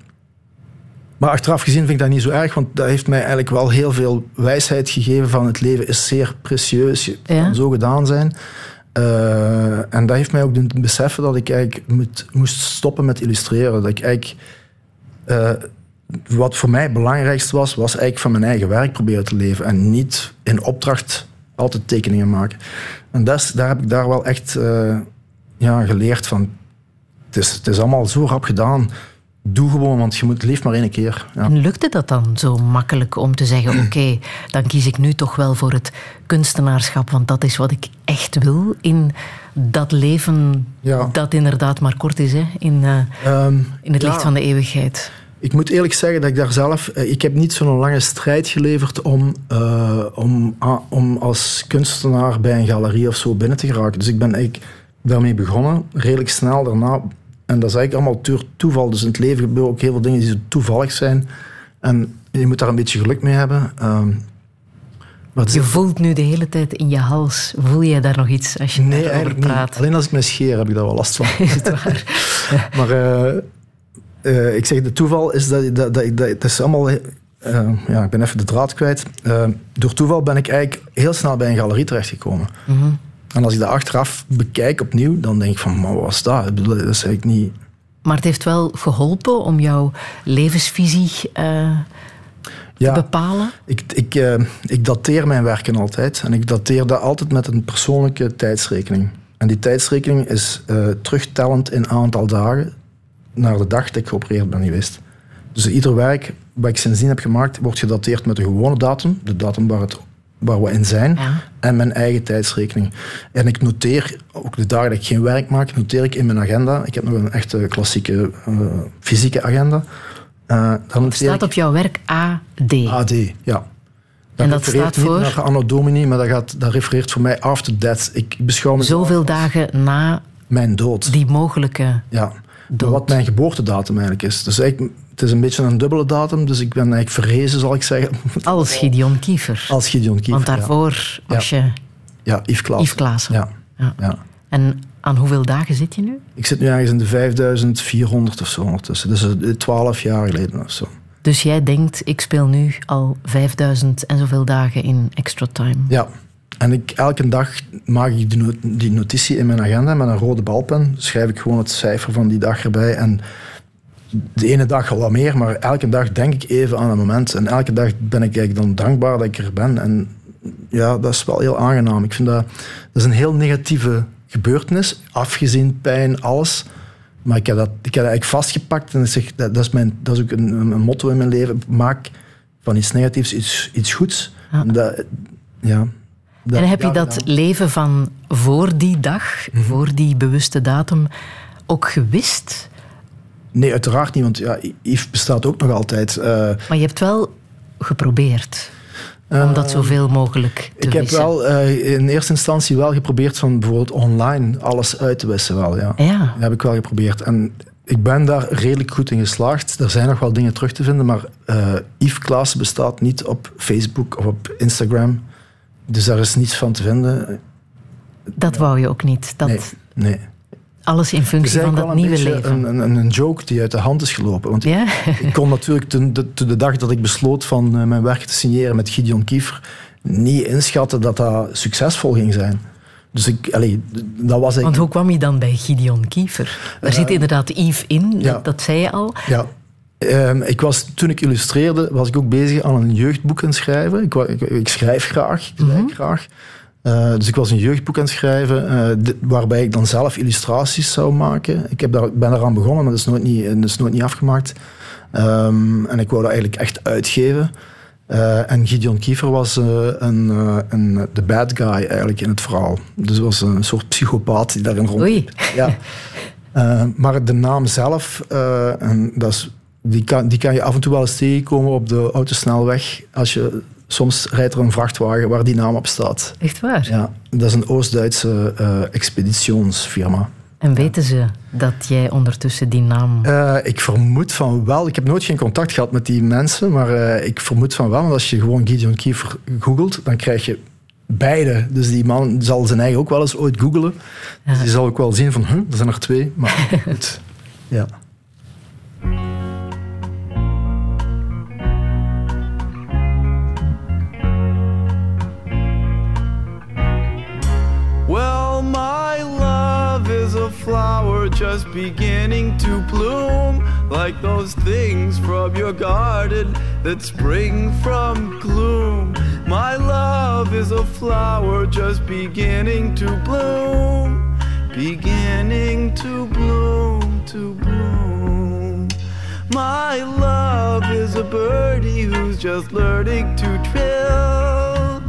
Maar achteraf gezien vind ik dat niet zo erg, want dat heeft mij eigenlijk wel heel veel wijsheid gegeven van het leven is zeer precieus, het kan ja. zo gedaan zijn. Uh, en dat heeft mij ook doen beseffen dat ik eigenlijk moet, moest stoppen met illustreren. Dat ik eigenlijk uh, wat voor mij het belangrijkste was, was eigenlijk van mijn eigen werk proberen te leven en niet in opdracht altijd tekeningen maken. En des, daar heb ik daar wel echt uh, ja, geleerd van, het is, het is allemaal zo rap gedaan. Doe gewoon, want je moet lief maar één keer. Ja. Lukte dat dan zo makkelijk om te zeggen, oké, okay, dan kies ik nu toch wel voor het kunstenaarschap, want dat is wat ik echt wil in dat leven ja. dat inderdaad maar kort is, hè? In, uh, um, in het ja. licht van de eeuwigheid. Ik moet eerlijk zeggen dat ik daar zelf... Ik heb niet zo'n lange strijd geleverd om, uh, om, ah, om als kunstenaar bij een galerie of zo binnen te geraken. Dus ik ben eigenlijk daarmee begonnen, redelijk snel daarna... En dat is eigenlijk allemaal puur toeval. Dus in het leven gebeuren ook heel veel dingen die zo toevallig zijn. En je moet daar een beetje geluk mee hebben. Um, wat je voelt nu de hele tijd in je hals. Voel je daar nog iets als je nee, daarover praat? Niet. Alleen als ik me scheer heb ik daar wel last van. Is het waar? Maar uh, uh, ik zeg, de toeval is dat... dat, dat, dat, dat is allemaal... Uh, ja, ik ben even de draad kwijt. Uh, door toeval ben ik eigenlijk heel snel bij een galerie terechtgekomen. Mm-hmm. En als ik dat achteraf bekijk opnieuw, dan denk ik van, maar wat was dat? Dat is eigenlijk niet... Maar het heeft wel geholpen om jouw levensvisie uh, ja, te bepalen? Ik, ik, uh, ik dateer mijn werken altijd. En ik dateer dat altijd met een persoonlijke tijdsrekening. En die tijdsrekening is uh, terugtellend in een aantal dagen naar de dag dat ik geopereerd ben geweest. Dus ieder werk wat ik sindsdien heb gemaakt, wordt gedateerd met de gewone datum, de datum waar het waar we in zijn, ja. en mijn eigen tijdsrekening. En ik noteer, ook de dagen dat ik geen werk maak, noteer ik in mijn agenda. Ik heb nog een echte klassieke uh, fysieke agenda. Uh, dan het staat ik... op jouw werk A D. A D, ja. Dat en dat staat voor? Niet naar Anno Domini, maar dat, gaat, dat refereert voor mij after death. Ik beschouw me zoveel dagen na mijn dood. Die mogelijke ja. dood. Wat mijn geboortedatum eigenlijk is. Dus eigenlijk... Het is een beetje een dubbele datum, dus ik ben eigenlijk verrezen, zal ik zeggen. Als Gideon Kiefer. Als Gideon Kiefer, want daarvoor ja. was je... Ja, Yves Klaassen. Yves Klaassen. Ja. Ja. Ja. En aan hoeveel dagen zit je nu? Ik zit nu ergens in de vijfduizend vierhonderd of zo ondertussen. Dus twaalf jaar geleden of zo. Dus jij denkt, ik speel nu al vijfduizend en zoveel dagen in extra time. Ja. En ik, elke dag maak ik die, not- die notitie in mijn agenda met een rode balpen. Schrijf ik gewoon het cijfer van die dag erbij en... De ene dag al wat meer, maar elke dag denk ik even aan een moment. En elke dag ben ik eigenlijk dan dankbaar dat ik er ben. En ja, dat is wel heel aangenaam. Ik vind dat, dat is een heel negatieve gebeurtenis. Afgezien, pijn, alles. Maar ik heb dat, ik heb dat eigenlijk vastgepakt. En ik zeg, dat, dat, is mijn, dat is ook een, een motto in mijn leven. Maak van iets negatiefs iets, iets goeds. Ja. En, dat, ja, dat, en heb ja, je dat ja. leven van voor die dag, mm-hmm. voor die bewuste datum, ook gewist... Nee, uiteraard niet, want ja, Yves bestaat ook nog altijd. Uh, maar je hebt wel geprobeerd om uh, dat zoveel mogelijk te ik wissen. Ik heb wel uh, in eerste instantie wel geprobeerd van bijvoorbeeld online alles uit te wissen. Wel, ja. Ja. Dat heb ik wel geprobeerd. En ik ben daar redelijk goed in geslaagd. Er zijn nog wel dingen terug te vinden, maar uh, Yves Klaassen bestaat niet op Facebook of op Instagram. Dus daar is niets van te vinden. Dat ja. wou je ook niet? Dat... Nee, nee. Alles in functie van dat nieuwe leven. Een, een, een joke die uit de hand is gelopen. Want ja? ik, ik kon natuurlijk de, de, de dag dat ik besloot van mijn werk te signeren met Gideon Kiefer niet inschatten dat dat succesvol ging zijn. Dus ik, allee, dat was ik. Want hoe kwam je dan bij Gideon Kiefer? Daar uh, zit inderdaad Yves in, ja. dat, dat zei je al. Ja. Um, ik was, toen ik illustreerde, was ik ook bezig aan een jeugdboek aan het schrijven. Ik, ik, ik schrijf graag, ik mm-hmm. graag. Uh, dus ik was een jeugdboek aan het schrijven, uh, d- waarbij ik dan zelf illustraties zou maken. Ik heb daar, ben eraan begonnen, maar dat is nooit niet, dat is nooit niet afgemaakt. Um, en ik wou dat eigenlijk echt uitgeven. Uh, en Gideon Kiefer was uh, een, uh, een, de bad guy eigenlijk in het verhaal. Dus was een soort psychopaat die daarin rond... Oei. Ja. Uh, maar de naam zelf, uh, en dat is, die, kan, die kan je af en toe wel eens tegenkomen op de autosnelweg als je... Soms rijdt er een vrachtwagen waar die naam op staat. Echt waar? Ja, dat is een Oost-Duitse uh, expeditionsfirma. En weten ze dat jij ondertussen die naam... Uh, ik vermoed van wel. Ik heb nooit geen contact gehad met die mensen, maar uh, ik vermoed van wel. Want als je gewoon Gideon Kiefer googelt, dan krijg je beide. Dus die man zal zijn eigen ook wel eens ooit googelen. Ja. Dus die zal ook wel zien van, hm, er zijn er twee. Maar goed, ja. flower just beginning to bloom, like those things from your garden that spring from gloom. My love is a flower just beginning to bloom, beginning to bloom, to bloom. My love is a birdie who's just learning to trill.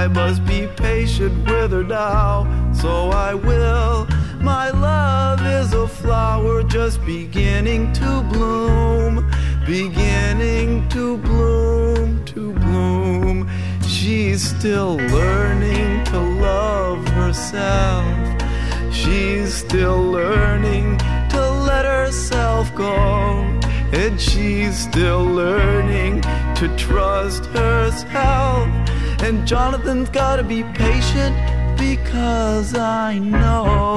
I must be patient with her now, so I will. My love is a flower just beginning to bloom, beginning to bloom, to bloom. She's still learning to love herself. She's still learning to let herself go. And she's still learning to trust herself. And Jonathan's gotta be patient, because I know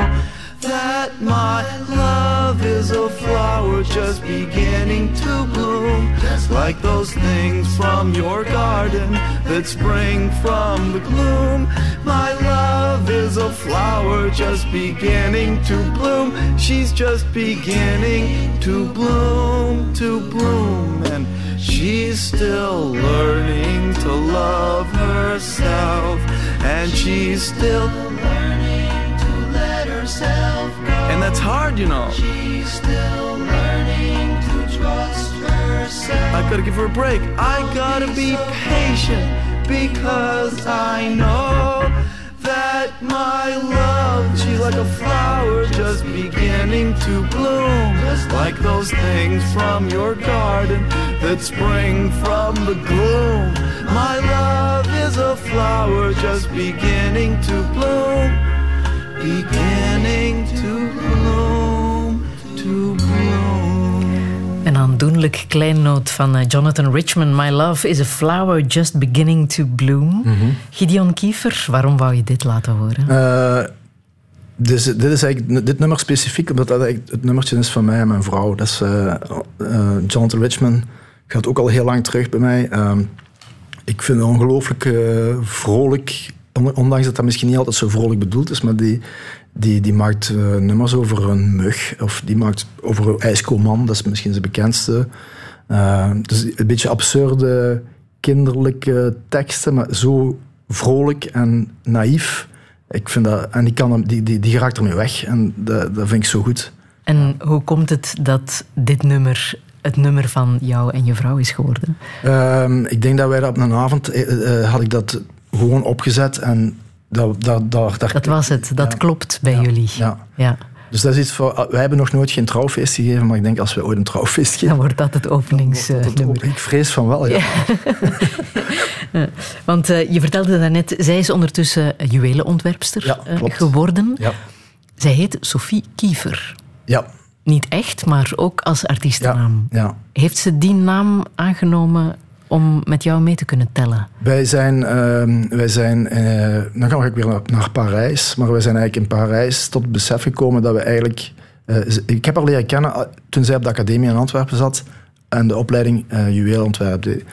that my love is a flower just beginning to bloom, like those things from your garden that spring from the gloom. My love is a flower just beginning to bloom. She's just beginning to bloom, to bloom. And she's still learning to love herself. And she's still learning to let herself go. And that's hard, you know. She's still learning to trust herself. I gotta give her a break. I gotta be patient, because I know that my love, she's like a flower just beginning to bloom, like those things from your garden that spring from the gloom. My love is a flower just beginning to bloom, beginning to bloom, to bloom. Een aandoenlijk kleinoot van Jonathan Richman. My love is a flower just beginning to bloom. Mm-hmm. Gideon Kiefer, waarom wou je dit laten horen? Uh, dus, dit, is eigenlijk, dit nummer specifiek, omdat dat eigenlijk het nummertje is van mij en mijn vrouw. Dat is, uh, uh, Jonathan Richman gaat ook al heel lang terug bij mij. Uh, ik vind het ongelooflijk uh, vrolijk, ondanks dat dat misschien niet altijd zo vrolijk bedoeld is, maar die, die, die maakt uh, nummers over een mug, of die maakt over een ijskoolman, dat is misschien zijn bekendste. Uh, dus een beetje absurde, kinderlijke teksten, maar zo vrolijk en naïef. Ik vind dat, en die, kan, die, die, die raakt ermee weg, en dat, dat vind ik zo goed. En hoe komt het dat dit nummer het nummer van jou en je vrouw is geworden? Uh, ik denk dat wij dat op een avond, uh, had ik dat gewoon opgezet en dat... Dat, dat, dat, dat was het, dat ja. Klopt bij ja. jullie. Ja. Ja. Dus dat is iets voor... Wij hebben nog nooit geen trouwfeest gegeven, maar ik denk als we ooit een trouwfeest geven... Dan wordt dat het openingsnummer. Ik vrees van wel, ja. ja. Want uh, je vertelde daarnet, zij is ondertussen juwelenontwerpster ja, uh, geworden. Ja. Zij heet Sophie Kiefer. Ja. Niet echt, maar ook als artiestennaam. Ja, ja. Heeft ze die naam aangenomen om met jou mee te kunnen tellen? Wij zijn... Uh, wij zijn uh, dan gaan we weer naar, naar Parijs. Maar wij zijn eigenlijk in Parijs tot het besef gekomen dat we eigenlijk... Uh, ik heb haar leren kennen uh, toen zij op de academie in Antwerpen zat en de opleiding uh, juweelontwerp deed.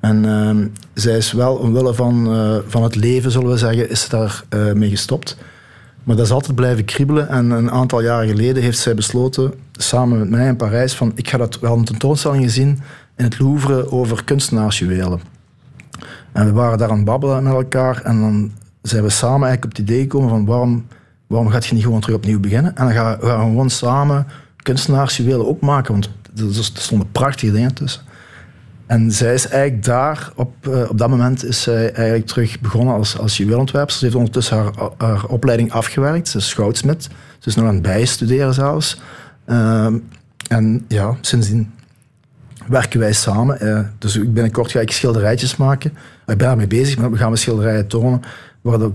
En uh, zij is wel, omwille van, uh, van het leven, zullen we zeggen, is daar uh, mee gestopt. Maar dat is altijd blijven kriebelen. En een aantal jaren geleden heeft zij besloten, samen met mij in Parijs, van ik ga dat wel een tentoonstelling gezien in het Louvre over kunstenaarsjuwelen. En we waren daar aan het babbelen met elkaar. En dan zijn we samen eigenlijk op het idee gekomen van waarom, waarom gaat je niet gewoon terug opnieuw beginnen? En dan gaan we gewoon samen kunstenaarsjuwelen opmaken. Want er stonden prachtige dingen tussen. En zij is eigenlijk daar, op, uh, op dat moment is zij eigenlijk terug begonnen als, als juweelontwerpster. Ze heeft ondertussen haar, haar opleiding afgewerkt. Ze is goudsmid. Ze is nog aan het bijstuderen zelfs. Uh, en ja, sindsdien werken wij samen. Uh, dus binnenkort ga ik schilderijtjes maken. Ik ben daarmee bezig, maar we gaan schilderijen tonen waar de,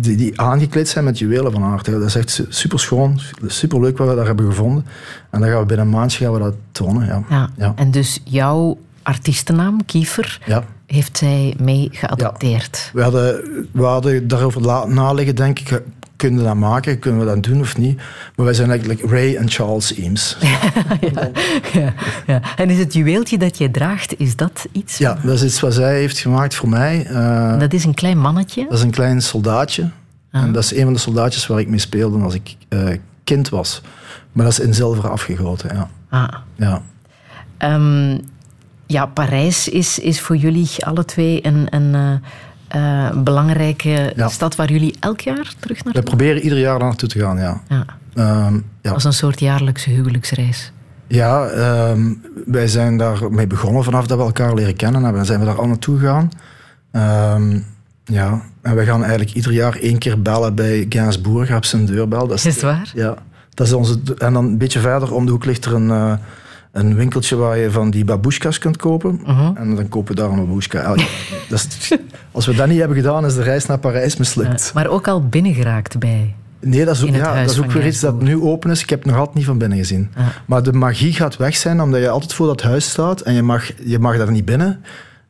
die, die aangekleed zijn met juwelen van haar. Dat is echt super schoon, super leuk wat we daar hebben gevonden. En dan gaan we binnen een maandje gaan we dat tonen. Ja. Ja, ja. En dus jouw artiestennaam, Kiefer, ja, heeft zij mee geadopteerd. Ja. We, hadden, we hadden daarover naliggen, denk ik. Kunnen we dat maken? Kunnen we dat doen of niet? Maar wij zijn eigenlijk Ray en Charles Eames. ja, ja, ja. En is het juweeltje dat jij draagt, is dat iets? Ja, dat is iets wat zij heeft gemaakt voor mij. Uh, dat is een klein mannetje? Dat is een klein soldaatje. Ah. En dat is een van de soldaatjes waar ik mee speelde als ik uh, kind was. Maar dat is in zilver afgegoten, ja. Ah. Ja. Um, ja, Parijs is, is voor jullie alle twee een... een uh Uh, belangrijke ja. stad waar jullie elk jaar terug naar... We proberen ieder jaar daar naartoe te gaan, ja. ja. Um, ja. Als een soort jaarlijkse huwelijksreis. Ja, um, wij zijn daarmee begonnen vanaf dat we elkaar leren kennen. En dan zijn we daar al naartoe gegaan. Um, ja, en wij gaan eigenlijk ieder jaar één keer bellen bij Gainsbourg op zijn deurbel. Dat is, is het waar? Ja. Dat is onze, en dan een beetje verder om de hoek ligt er een... Uh, Een winkeltje waar je van die babushkas kunt kopen. Uh-huh. En dan kopen we daar een babushka. Dat is, als we dat niet hebben gedaan, is de reis naar Parijs mislukt. Ja, maar ook al binnengeraakt bij... Nee, dat is ook, ja, dat is ook weer iets dat nu open is. Ik heb het nog altijd niet van binnen gezien. Uh-huh. Maar de magie gaat weg zijn, omdat je altijd voor dat huis staat. En je mag, je mag daar niet binnen.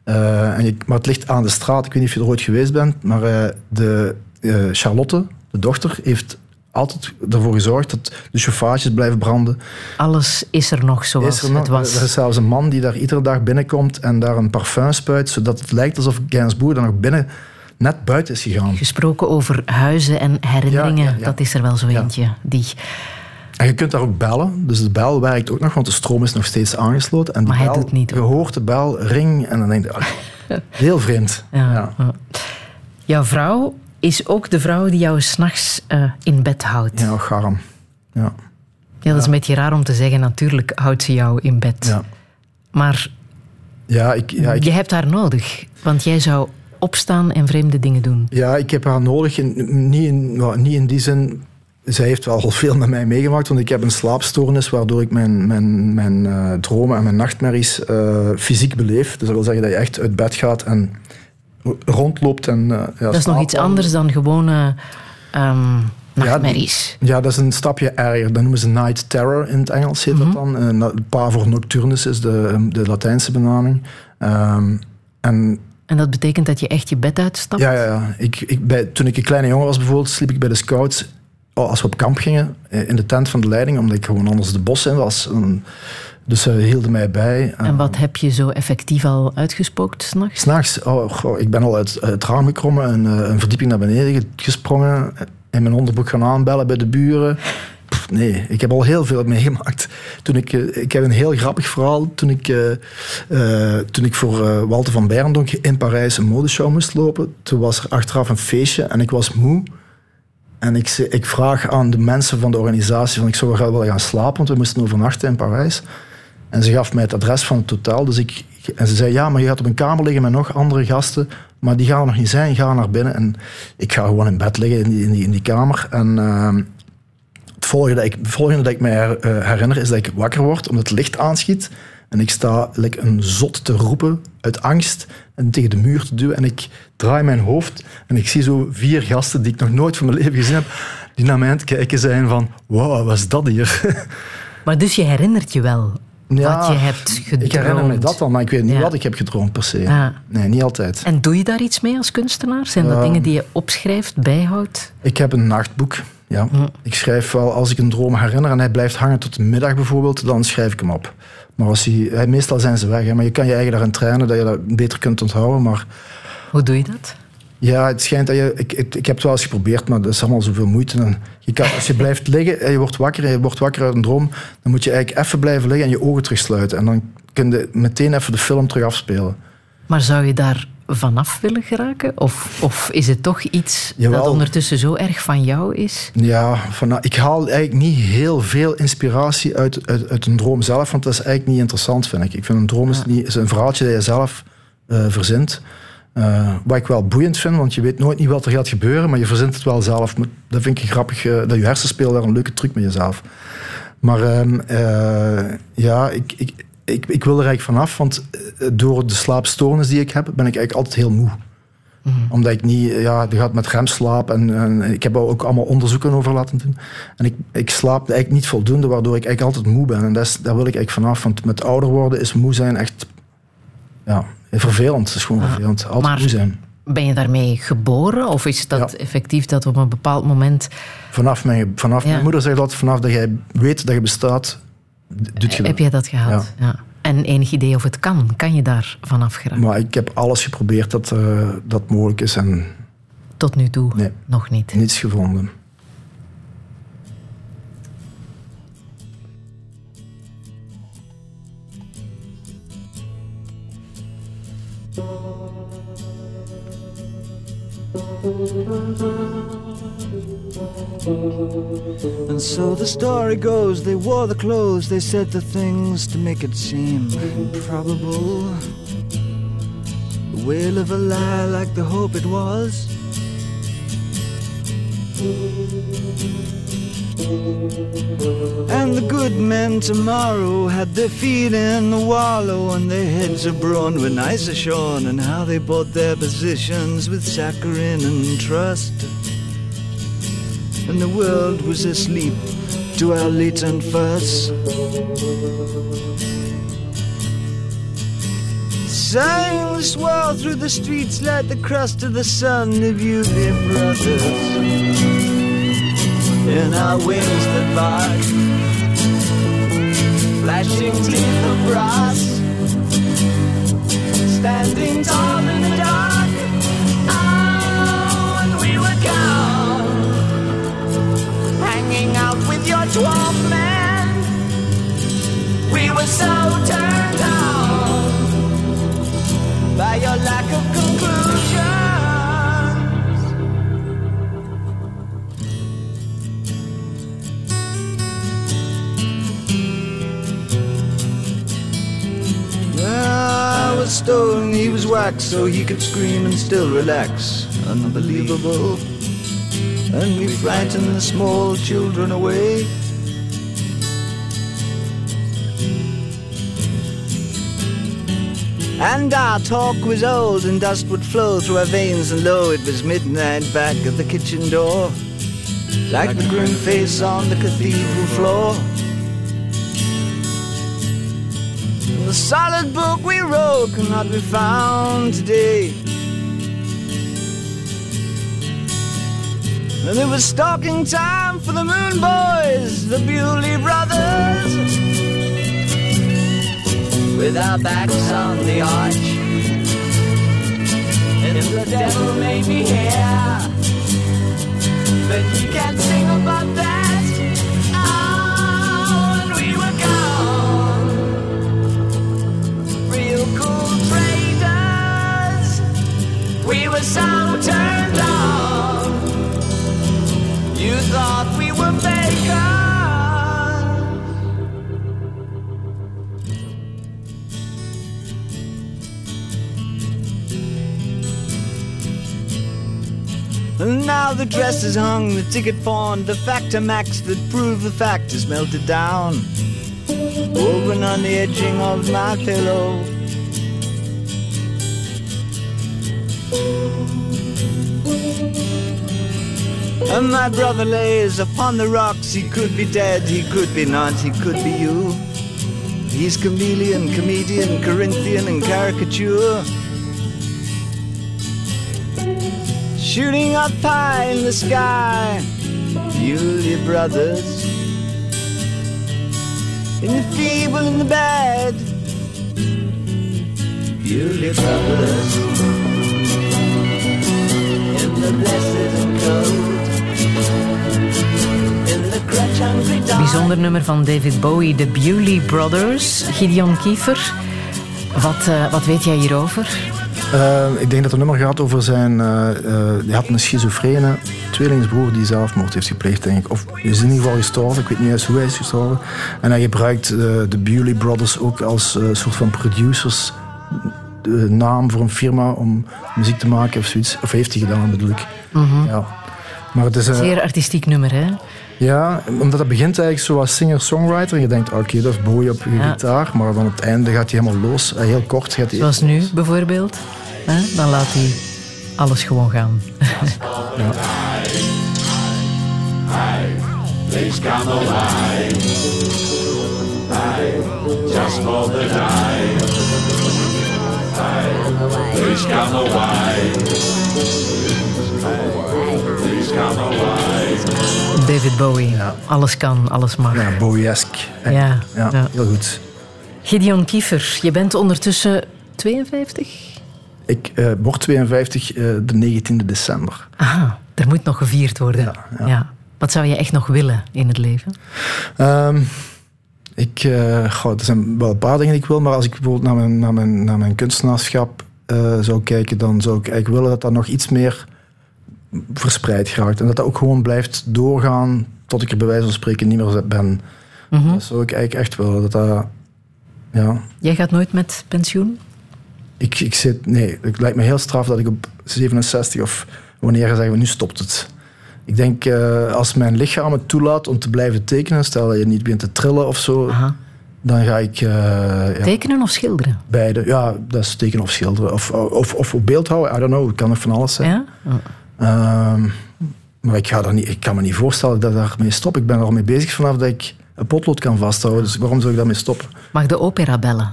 Uh, en je, maar het ligt aan de straat. Ik weet niet of je er ooit geweest bent. Maar uh, de, uh, Charlotte, de dochter, heeft... altijd ervoor gezorgd dat de chauffages blijven branden. Alles is er nog zoals is er nog, het was. Er is zelfs een man die daar iedere dag binnenkomt en daar een parfum spuit, zodat het lijkt alsof Gainsbourg dan nog binnen, net buiten is gegaan. Gesproken over huizen en herinneringen, ja, ja, ja. dat is er wel zo eentje. Ja. Die... En je kunt daar ook bellen, dus de bel werkt ook nog, want de stroom is nog steeds aangesloten. En maar bel, hij doet niet. Je hoort de bel, ring, en dan denk je, oh, heel vreemd. Ja. Ja. Ja. Jouw vrouw... is ook de vrouw die jou s'nachts uh, in bed houdt. Ja, garm. Ja. ja, dat ja. is een beetje raar om te zeggen. Natuurlijk houdt ze jou in bed. Ja. Maar ja, ik, ja, ik... je hebt haar nodig. Want jij zou opstaan en vreemde dingen doen. Ja, ik heb haar nodig. In, niet, in, nou, niet in die zin... Zij heeft wel al veel met mij meegemaakt. Want ik heb een slaapstoornis waardoor ik mijn, mijn, mijn uh, dromen en mijn nachtmerries uh, fysiek beleef. Dus dat wil zeggen dat je echt uit bed gaat en... rondloopt en... Uh, ja, dat is nog iets anders dan gewone um, nachtmerries. Ja, ja, dat is een stapje erger. Dat noemen ze night terror in het Engels, heet mm-hmm. dat dan. Uh, Pavor voor nocturnus is de, de Latijnse benaming. Um, en, en dat betekent dat je echt je bed uitstapt? Ja, ja, ja. Ik, ik, bij, toen ik een kleine jongen was bijvoorbeeld, sliep ik bij de scouts, oh, als we op kamp gingen, in de tent van de leiding, omdat ik gewoon anders de bos in was. En, dus ze uh, hielden mij bij. Uh, en wat heb je zo effectief al uitgespookt s'nachts? S'nachts? Oh, oh, ik ben al uit, uit het raam gekrommen en uh, een verdieping naar beneden gesprongen. In mijn onderbroek gaan aanbellen bij de buren. Pff, nee, ik heb al heel veel meegemaakt. Toen ik, uh, ik heb een heel grappig verhaal. Toen ik, uh, uh, toen ik voor uh, Walter van Beirendonck in Parijs een modeshow moest lopen, toen was er achteraf een feestje en ik was moe. En ik, ik vraag aan de mensen van de organisatie, van ik zou wel willen gaan slapen, want we moesten overnachten in Parijs. En ze gaf mij het adres van het hotel. Dus ik, en ze zei, ja, maar je gaat op een kamer liggen met nog andere gasten, maar die gaan er nog niet zijn, ga naar binnen. En ik ga gewoon in bed liggen in die, in die, in die kamer. En uh, het volgende dat ik, volgende dat ik mij her, uh, herinner is dat ik wakker word, omdat het licht aanschiet. En ik sta like, een zot te roepen uit angst en tegen de muur te duwen. En ik draai mijn hoofd en ik zie zo vier gasten die ik nog nooit van mijn leven gezien heb, die naar mij aan het kijken zijn van, wow, wat is dat hier? Maar dus je herinnert je wel ja, wat je hebt gedroomd? Ik herinner me dat al, maar ik weet niet ja. wat ik heb gedroomd per se. Ah. Nee, niet altijd. En doe je daar iets mee als kunstenaar? Zijn dat um, dingen die je opschrijft, bijhoudt? Ik heb een nachtboek. Ja. Hm. Ik schrijf wel, als ik een droom herinner en hij blijft hangen tot de middag bijvoorbeeld, dan schrijf ik hem op. Maar als hij, meestal zijn ze weg, hè, maar je kan je eigen daarin trainen dat je dat beter kunt onthouden. Maar... Hoe doe je dat? Ja, het schijnt dat je... Ik, ik, ik heb het wel eens geprobeerd, maar dat is allemaal zoveel moeite. En je kan, als je blijft liggen en je wordt wakker en je wordt wakker uit een droom, dan moet je eigenlijk even blijven liggen en je ogen terugsluiten. En dan kun je meteen even de film terug afspelen. Maar zou je daar vanaf willen geraken? Of, of is het toch iets Jawel. dat ondertussen zo erg van jou is? Ja, van, ik haal eigenlijk niet heel veel inspiratie uit, uit, uit een droom zelf, want dat is eigenlijk niet interessant, vind ik. Ik vind een droom ja. is, niet, is een verhaaltje dat je zelf uh, verzint. Uh, wat ik wel boeiend vind, want je weet nooit niet wat er gaat gebeuren, maar je verzint het wel zelf. Dat vind ik grappig, uh, dat je hersenspeel daar een leuke truc met jezelf. Maar um, uh, ja, ik... ik Ik, ik wil er eigenlijk vanaf, want door de slaapstoornis die ik heb, ben ik eigenlijk altijd heel moe. Mm-hmm. Omdat ik niet, ja, je gaat met remslaap en, en ik heb ook allemaal onderzoeken over laten doen. En ik, ik slaap eigenlijk niet voldoende, waardoor ik eigenlijk altijd moe ben. En dat is, daar wil ik eigenlijk vanaf, want met ouder worden is moe zijn echt ja, vervelend. Het is gewoon ah, vervelend, altijd maar... moe zijn. Ben je daarmee geboren? Of is dat ja. effectief dat op een bepaald moment... Vanaf mijn, vanaf ja. mijn moeder zegt dat, vanaf dat jij weet dat je bestaat... Je heb jij dat gehad? Ja. Ja. En enig idee of het kan? Kan je daar vanaf geraken? Maar ik heb alles geprobeerd dat uh, dat mogelijk is. En... Tot nu toe? Nee, nog niet. Niets gevonden. And so the story goes, they wore the clothes, they said the things to make it seem improbable. The wail of a lie like the hope it was. And the good men tomorrow had their feet in the wallow and their heads abroad when ice is shorn, and how they bought their positions with saccharine and trust. And the world was asleep to our latent fuss. Sang the swell through the streets like the crust of the sun of you, dear brothers. In our wings that bark, flashing teeth of brass, standing tall in the dark. Oh, and we were gone, hanging out with your dwarf man. We were so turned on by your lack of conclusion. Stone, he was wax, so he could scream and still relax. Unbelievable. And we frighten the small children away. And our talk was old, and dust would flow through our veins, and lo, it was midnight back at the kitchen door, like the grim face on the cathedral floor. The solid book we wrote cannot be found today. And it was stalking time for the Moon Boys, the Bewley Brothers. With our backs on the arch, and if the devil may be here, but he can't sing about that. We were so turned on. You thought we were bakers. And now the dress is hung, the ticket pawned, the factor max that proved the fact is melted down, woven on the edging of my pillow. And my brother lays upon the rocks. He could be dead, he could be not, he could be you. He's chameleon, comedian, Corinthian and caricature, shooting up high in the sky. Beauty brothers, in the feeble in the bad. Beauty brothers, in the blessed and cold. Bijzonder nummer van David Bowie, de Bewley Brothers. Gideon Kiefer, wat, uh, wat weet jij hierover? Uh, ik denk dat het nummer gaat over zijn... Uh, uh, hij had een schizofrene tweelingsbroer die zelfmoord heeft gepleegd, denk ik. Of is in ieder geval gestorven, ik weet niet juist hoe hij is gestorven. En hij gebruikt uh, de Bewley Brothers ook als uh, soort van producers... Uh, naam voor een firma om muziek te maken of zoiets. Of heeft hij gedaan, bedoel ik. Mm-hmm. Ja. Maar het is een zeer artistiek nummer, hè? Ja, omdat het begint eigenlijk zo als singer-songwriter. Je denkt, oké, okay, dat is Bowie op je ja. gitaar. Maar dan op het einde gaat hij helemaal los. Heel kort gaat hij... Zoals nu, bijvoorbeeld. Hè? Dan laat hij alles gewoon gaan. Ja. David Bowie, ja. Alles kan, alles mag. Ja, Bowie-esque. Ja, ja, ja, heel goed. Gideon Kiefer, je bent ondertussen tweeënvijftig? Ik eh, word tweeënvijftig eh, de negentiende december. Aha, er moet nog gevierd worden. Ja, ja. Ja. Wat zou je echt nog willen in het leven? Um, ik, uh, goh, er zijn wel een paar dingen die ik wil, maar als ik bijvoorbeeld naar mijn, naar mijn, naar mijn kunstenaarschap uh, zou kijken, dan zou ik eigenlijk willen dat dat nog iets meer... verspreid geraakt. En dat dat ook gewoon blijft doorgaan tot ik er bij wijze van spreken niet meer ben. Mm-hmm. Dat zou ik eigenlijk echt wel. Dat dat, ja. Jij gaat nooit met pensioen? Ik, ik zit, nee, het lijkt me heel straf dat ik op zevenenzestig of wanneer zeggen we, nu stopt het. Ik denk, uh, als mijn lichaam het toelaat om te blijven tekenen, stel dat je niet begint te trillen of zo, aha, dan ga ik... Uh, ja, tekenen of schilderen? Beide, ja, dat is tekenen of schilderen. Of, of, of op beeld houden, I don't know, het kan nog van alles zijn. Ja? Oh. Um, maar ik, ga daar niet, ik kan me niet voorstellen dat ik daarmee stop. Ik ben er al mee bezig vanaf dat ik een potlood kan vasthouden, dus waarom zou ik daarmee stoppen? Mag de opera bellen?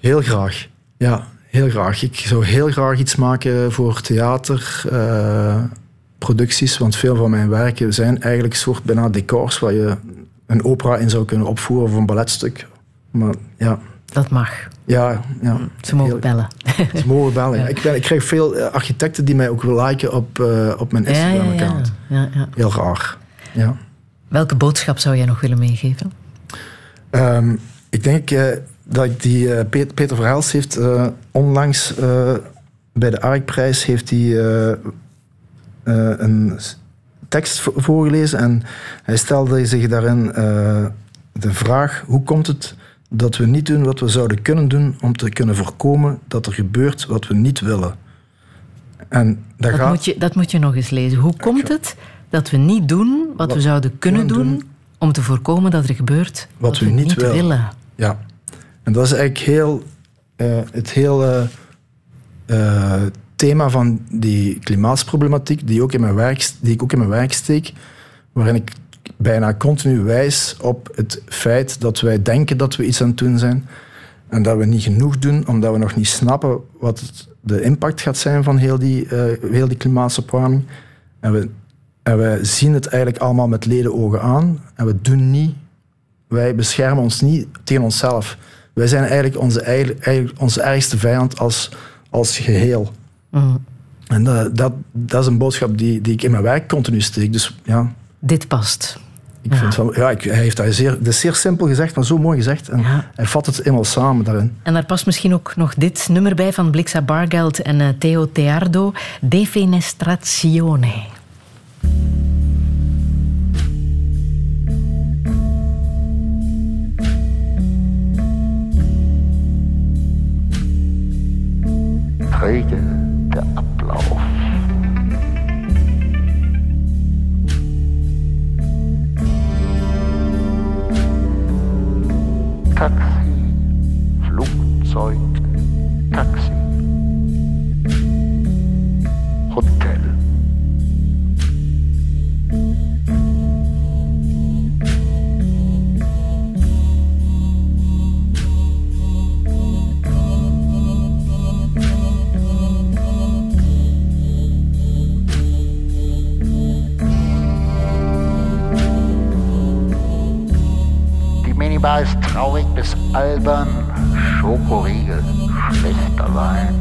Heel graag, ja. Heel graag. Ik zou heel graag iets maken voor theaterproducties, uh, want veel van mijn werken zijn eigenlijk soort bijna decors waar je een opera in zou kunnen opvoeren of een balletstuk. Maar ja. Dat mag. Ja, ja. Ze mogen heel, bellen. Ze mogen bellen. Ja. Ik, ben, ik krijg veel architecten die mij ook willen liken op, uh, op mijn Instagram-account. Ja, ja, ja. Ja, ja. Heel graag. Ja. Welke boodschap zou jij nog willen meegeven? Um, ik denk... Uh, dat ik die uh, Peter Verhelst heeft uh, onlangs uh, bij de ARIC-prijs heeft hij uh, uh, een tekst v- voorgelezen en hij stelde zich daarin uh, de vraag: hoe komt het dat we niet doen wat we zouden kunnen doen om te kunnen voorkomen dat er gebeurt wat we niet willen? En daar dat, gaat... moet je, dat moet je nog eens lezen. Hoe komt het dat we niet doen wat, wat we zouden kunnen doen, doen om te voorkomen dat er gebeurt wat, wat we, we niet, niet willen? willen. Ja. En dat is eigenlijk heel, uh, het hele uh, thema van die klimaatsproblematiek die, ook in mijn werk, die ik ook in mijn werk steek, waarin ik bijna continu wijs op het feit dat wij denken dat we iets aan het doen zijn en dat we niet genoeg doen, omdat we nog niet snappen wat het, de impact gaat zijn van heel die, uh, heel die klimaatsopwarming. En we, en we zien het eigenlijk allemaal met leden ogen aan en we doen niet, wij beschermen ons niet tegen onszelf. Wij zijn eigenlijk onze, eigen, onze ergste vijand als, als geheel. Mm. En dat, dat, dat is een boodschap die, die ik in mijn werk continu steek. Dus, ja. Dit past. Ik ja. Vind van, ja, ik, hij heeft dat zeer, dat is zeer simpel gezegd, maar zo mooi gezegd. En ja. Hij vat het eenmaal samen daarin. En daar past misschien ook nog dit nummer bij van Blixa Bargeld en uh, Theo Teardo. De Fenestrazione. Der Ablauf. Taxi, Flugzeug, Taxi, Hotel. War es traurig bis albern, Schokoriegel, schlechter Wein.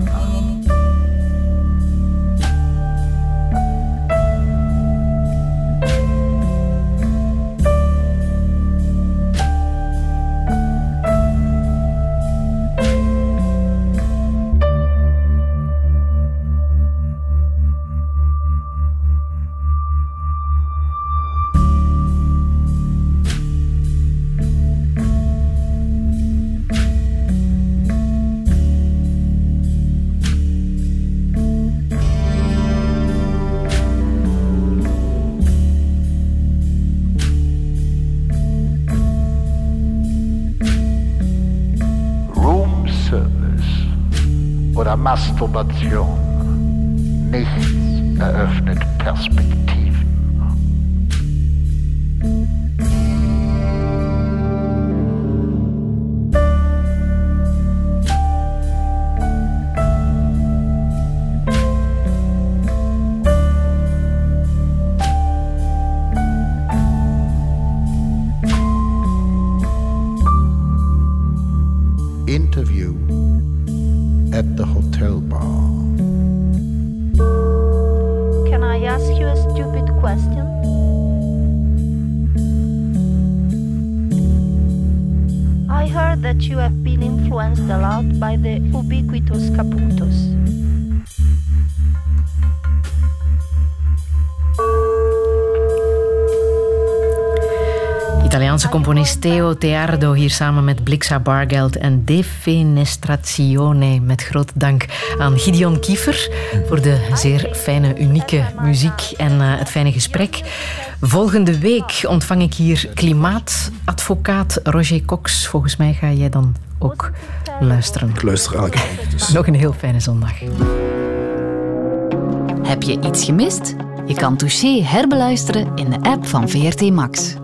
Masturbation. Nichts eröffnet Perspektiven. Interview at the hotel bar. Can I ask you a stupid question? I heard that you have been influenced a lot by the ubiquitous Caputos. Italiaanse componist Teo Teardo hier samen met Blixa Bargeld en De Fenestrazione. Met groot dank aan Gideon Kiefer voor de zeer fijne, unieke muziek en uh, het fijne gesprek. Volgende week ontvang ik hier klimaatadvocaat Roger Cox. Volgens mij ga jij dan ook luisteren. Ik luister elke week. Dus. Nog een heel fijne zondag. Heb je iets gemist? Je kan Touché herbeluisteren in de app van V R T Max.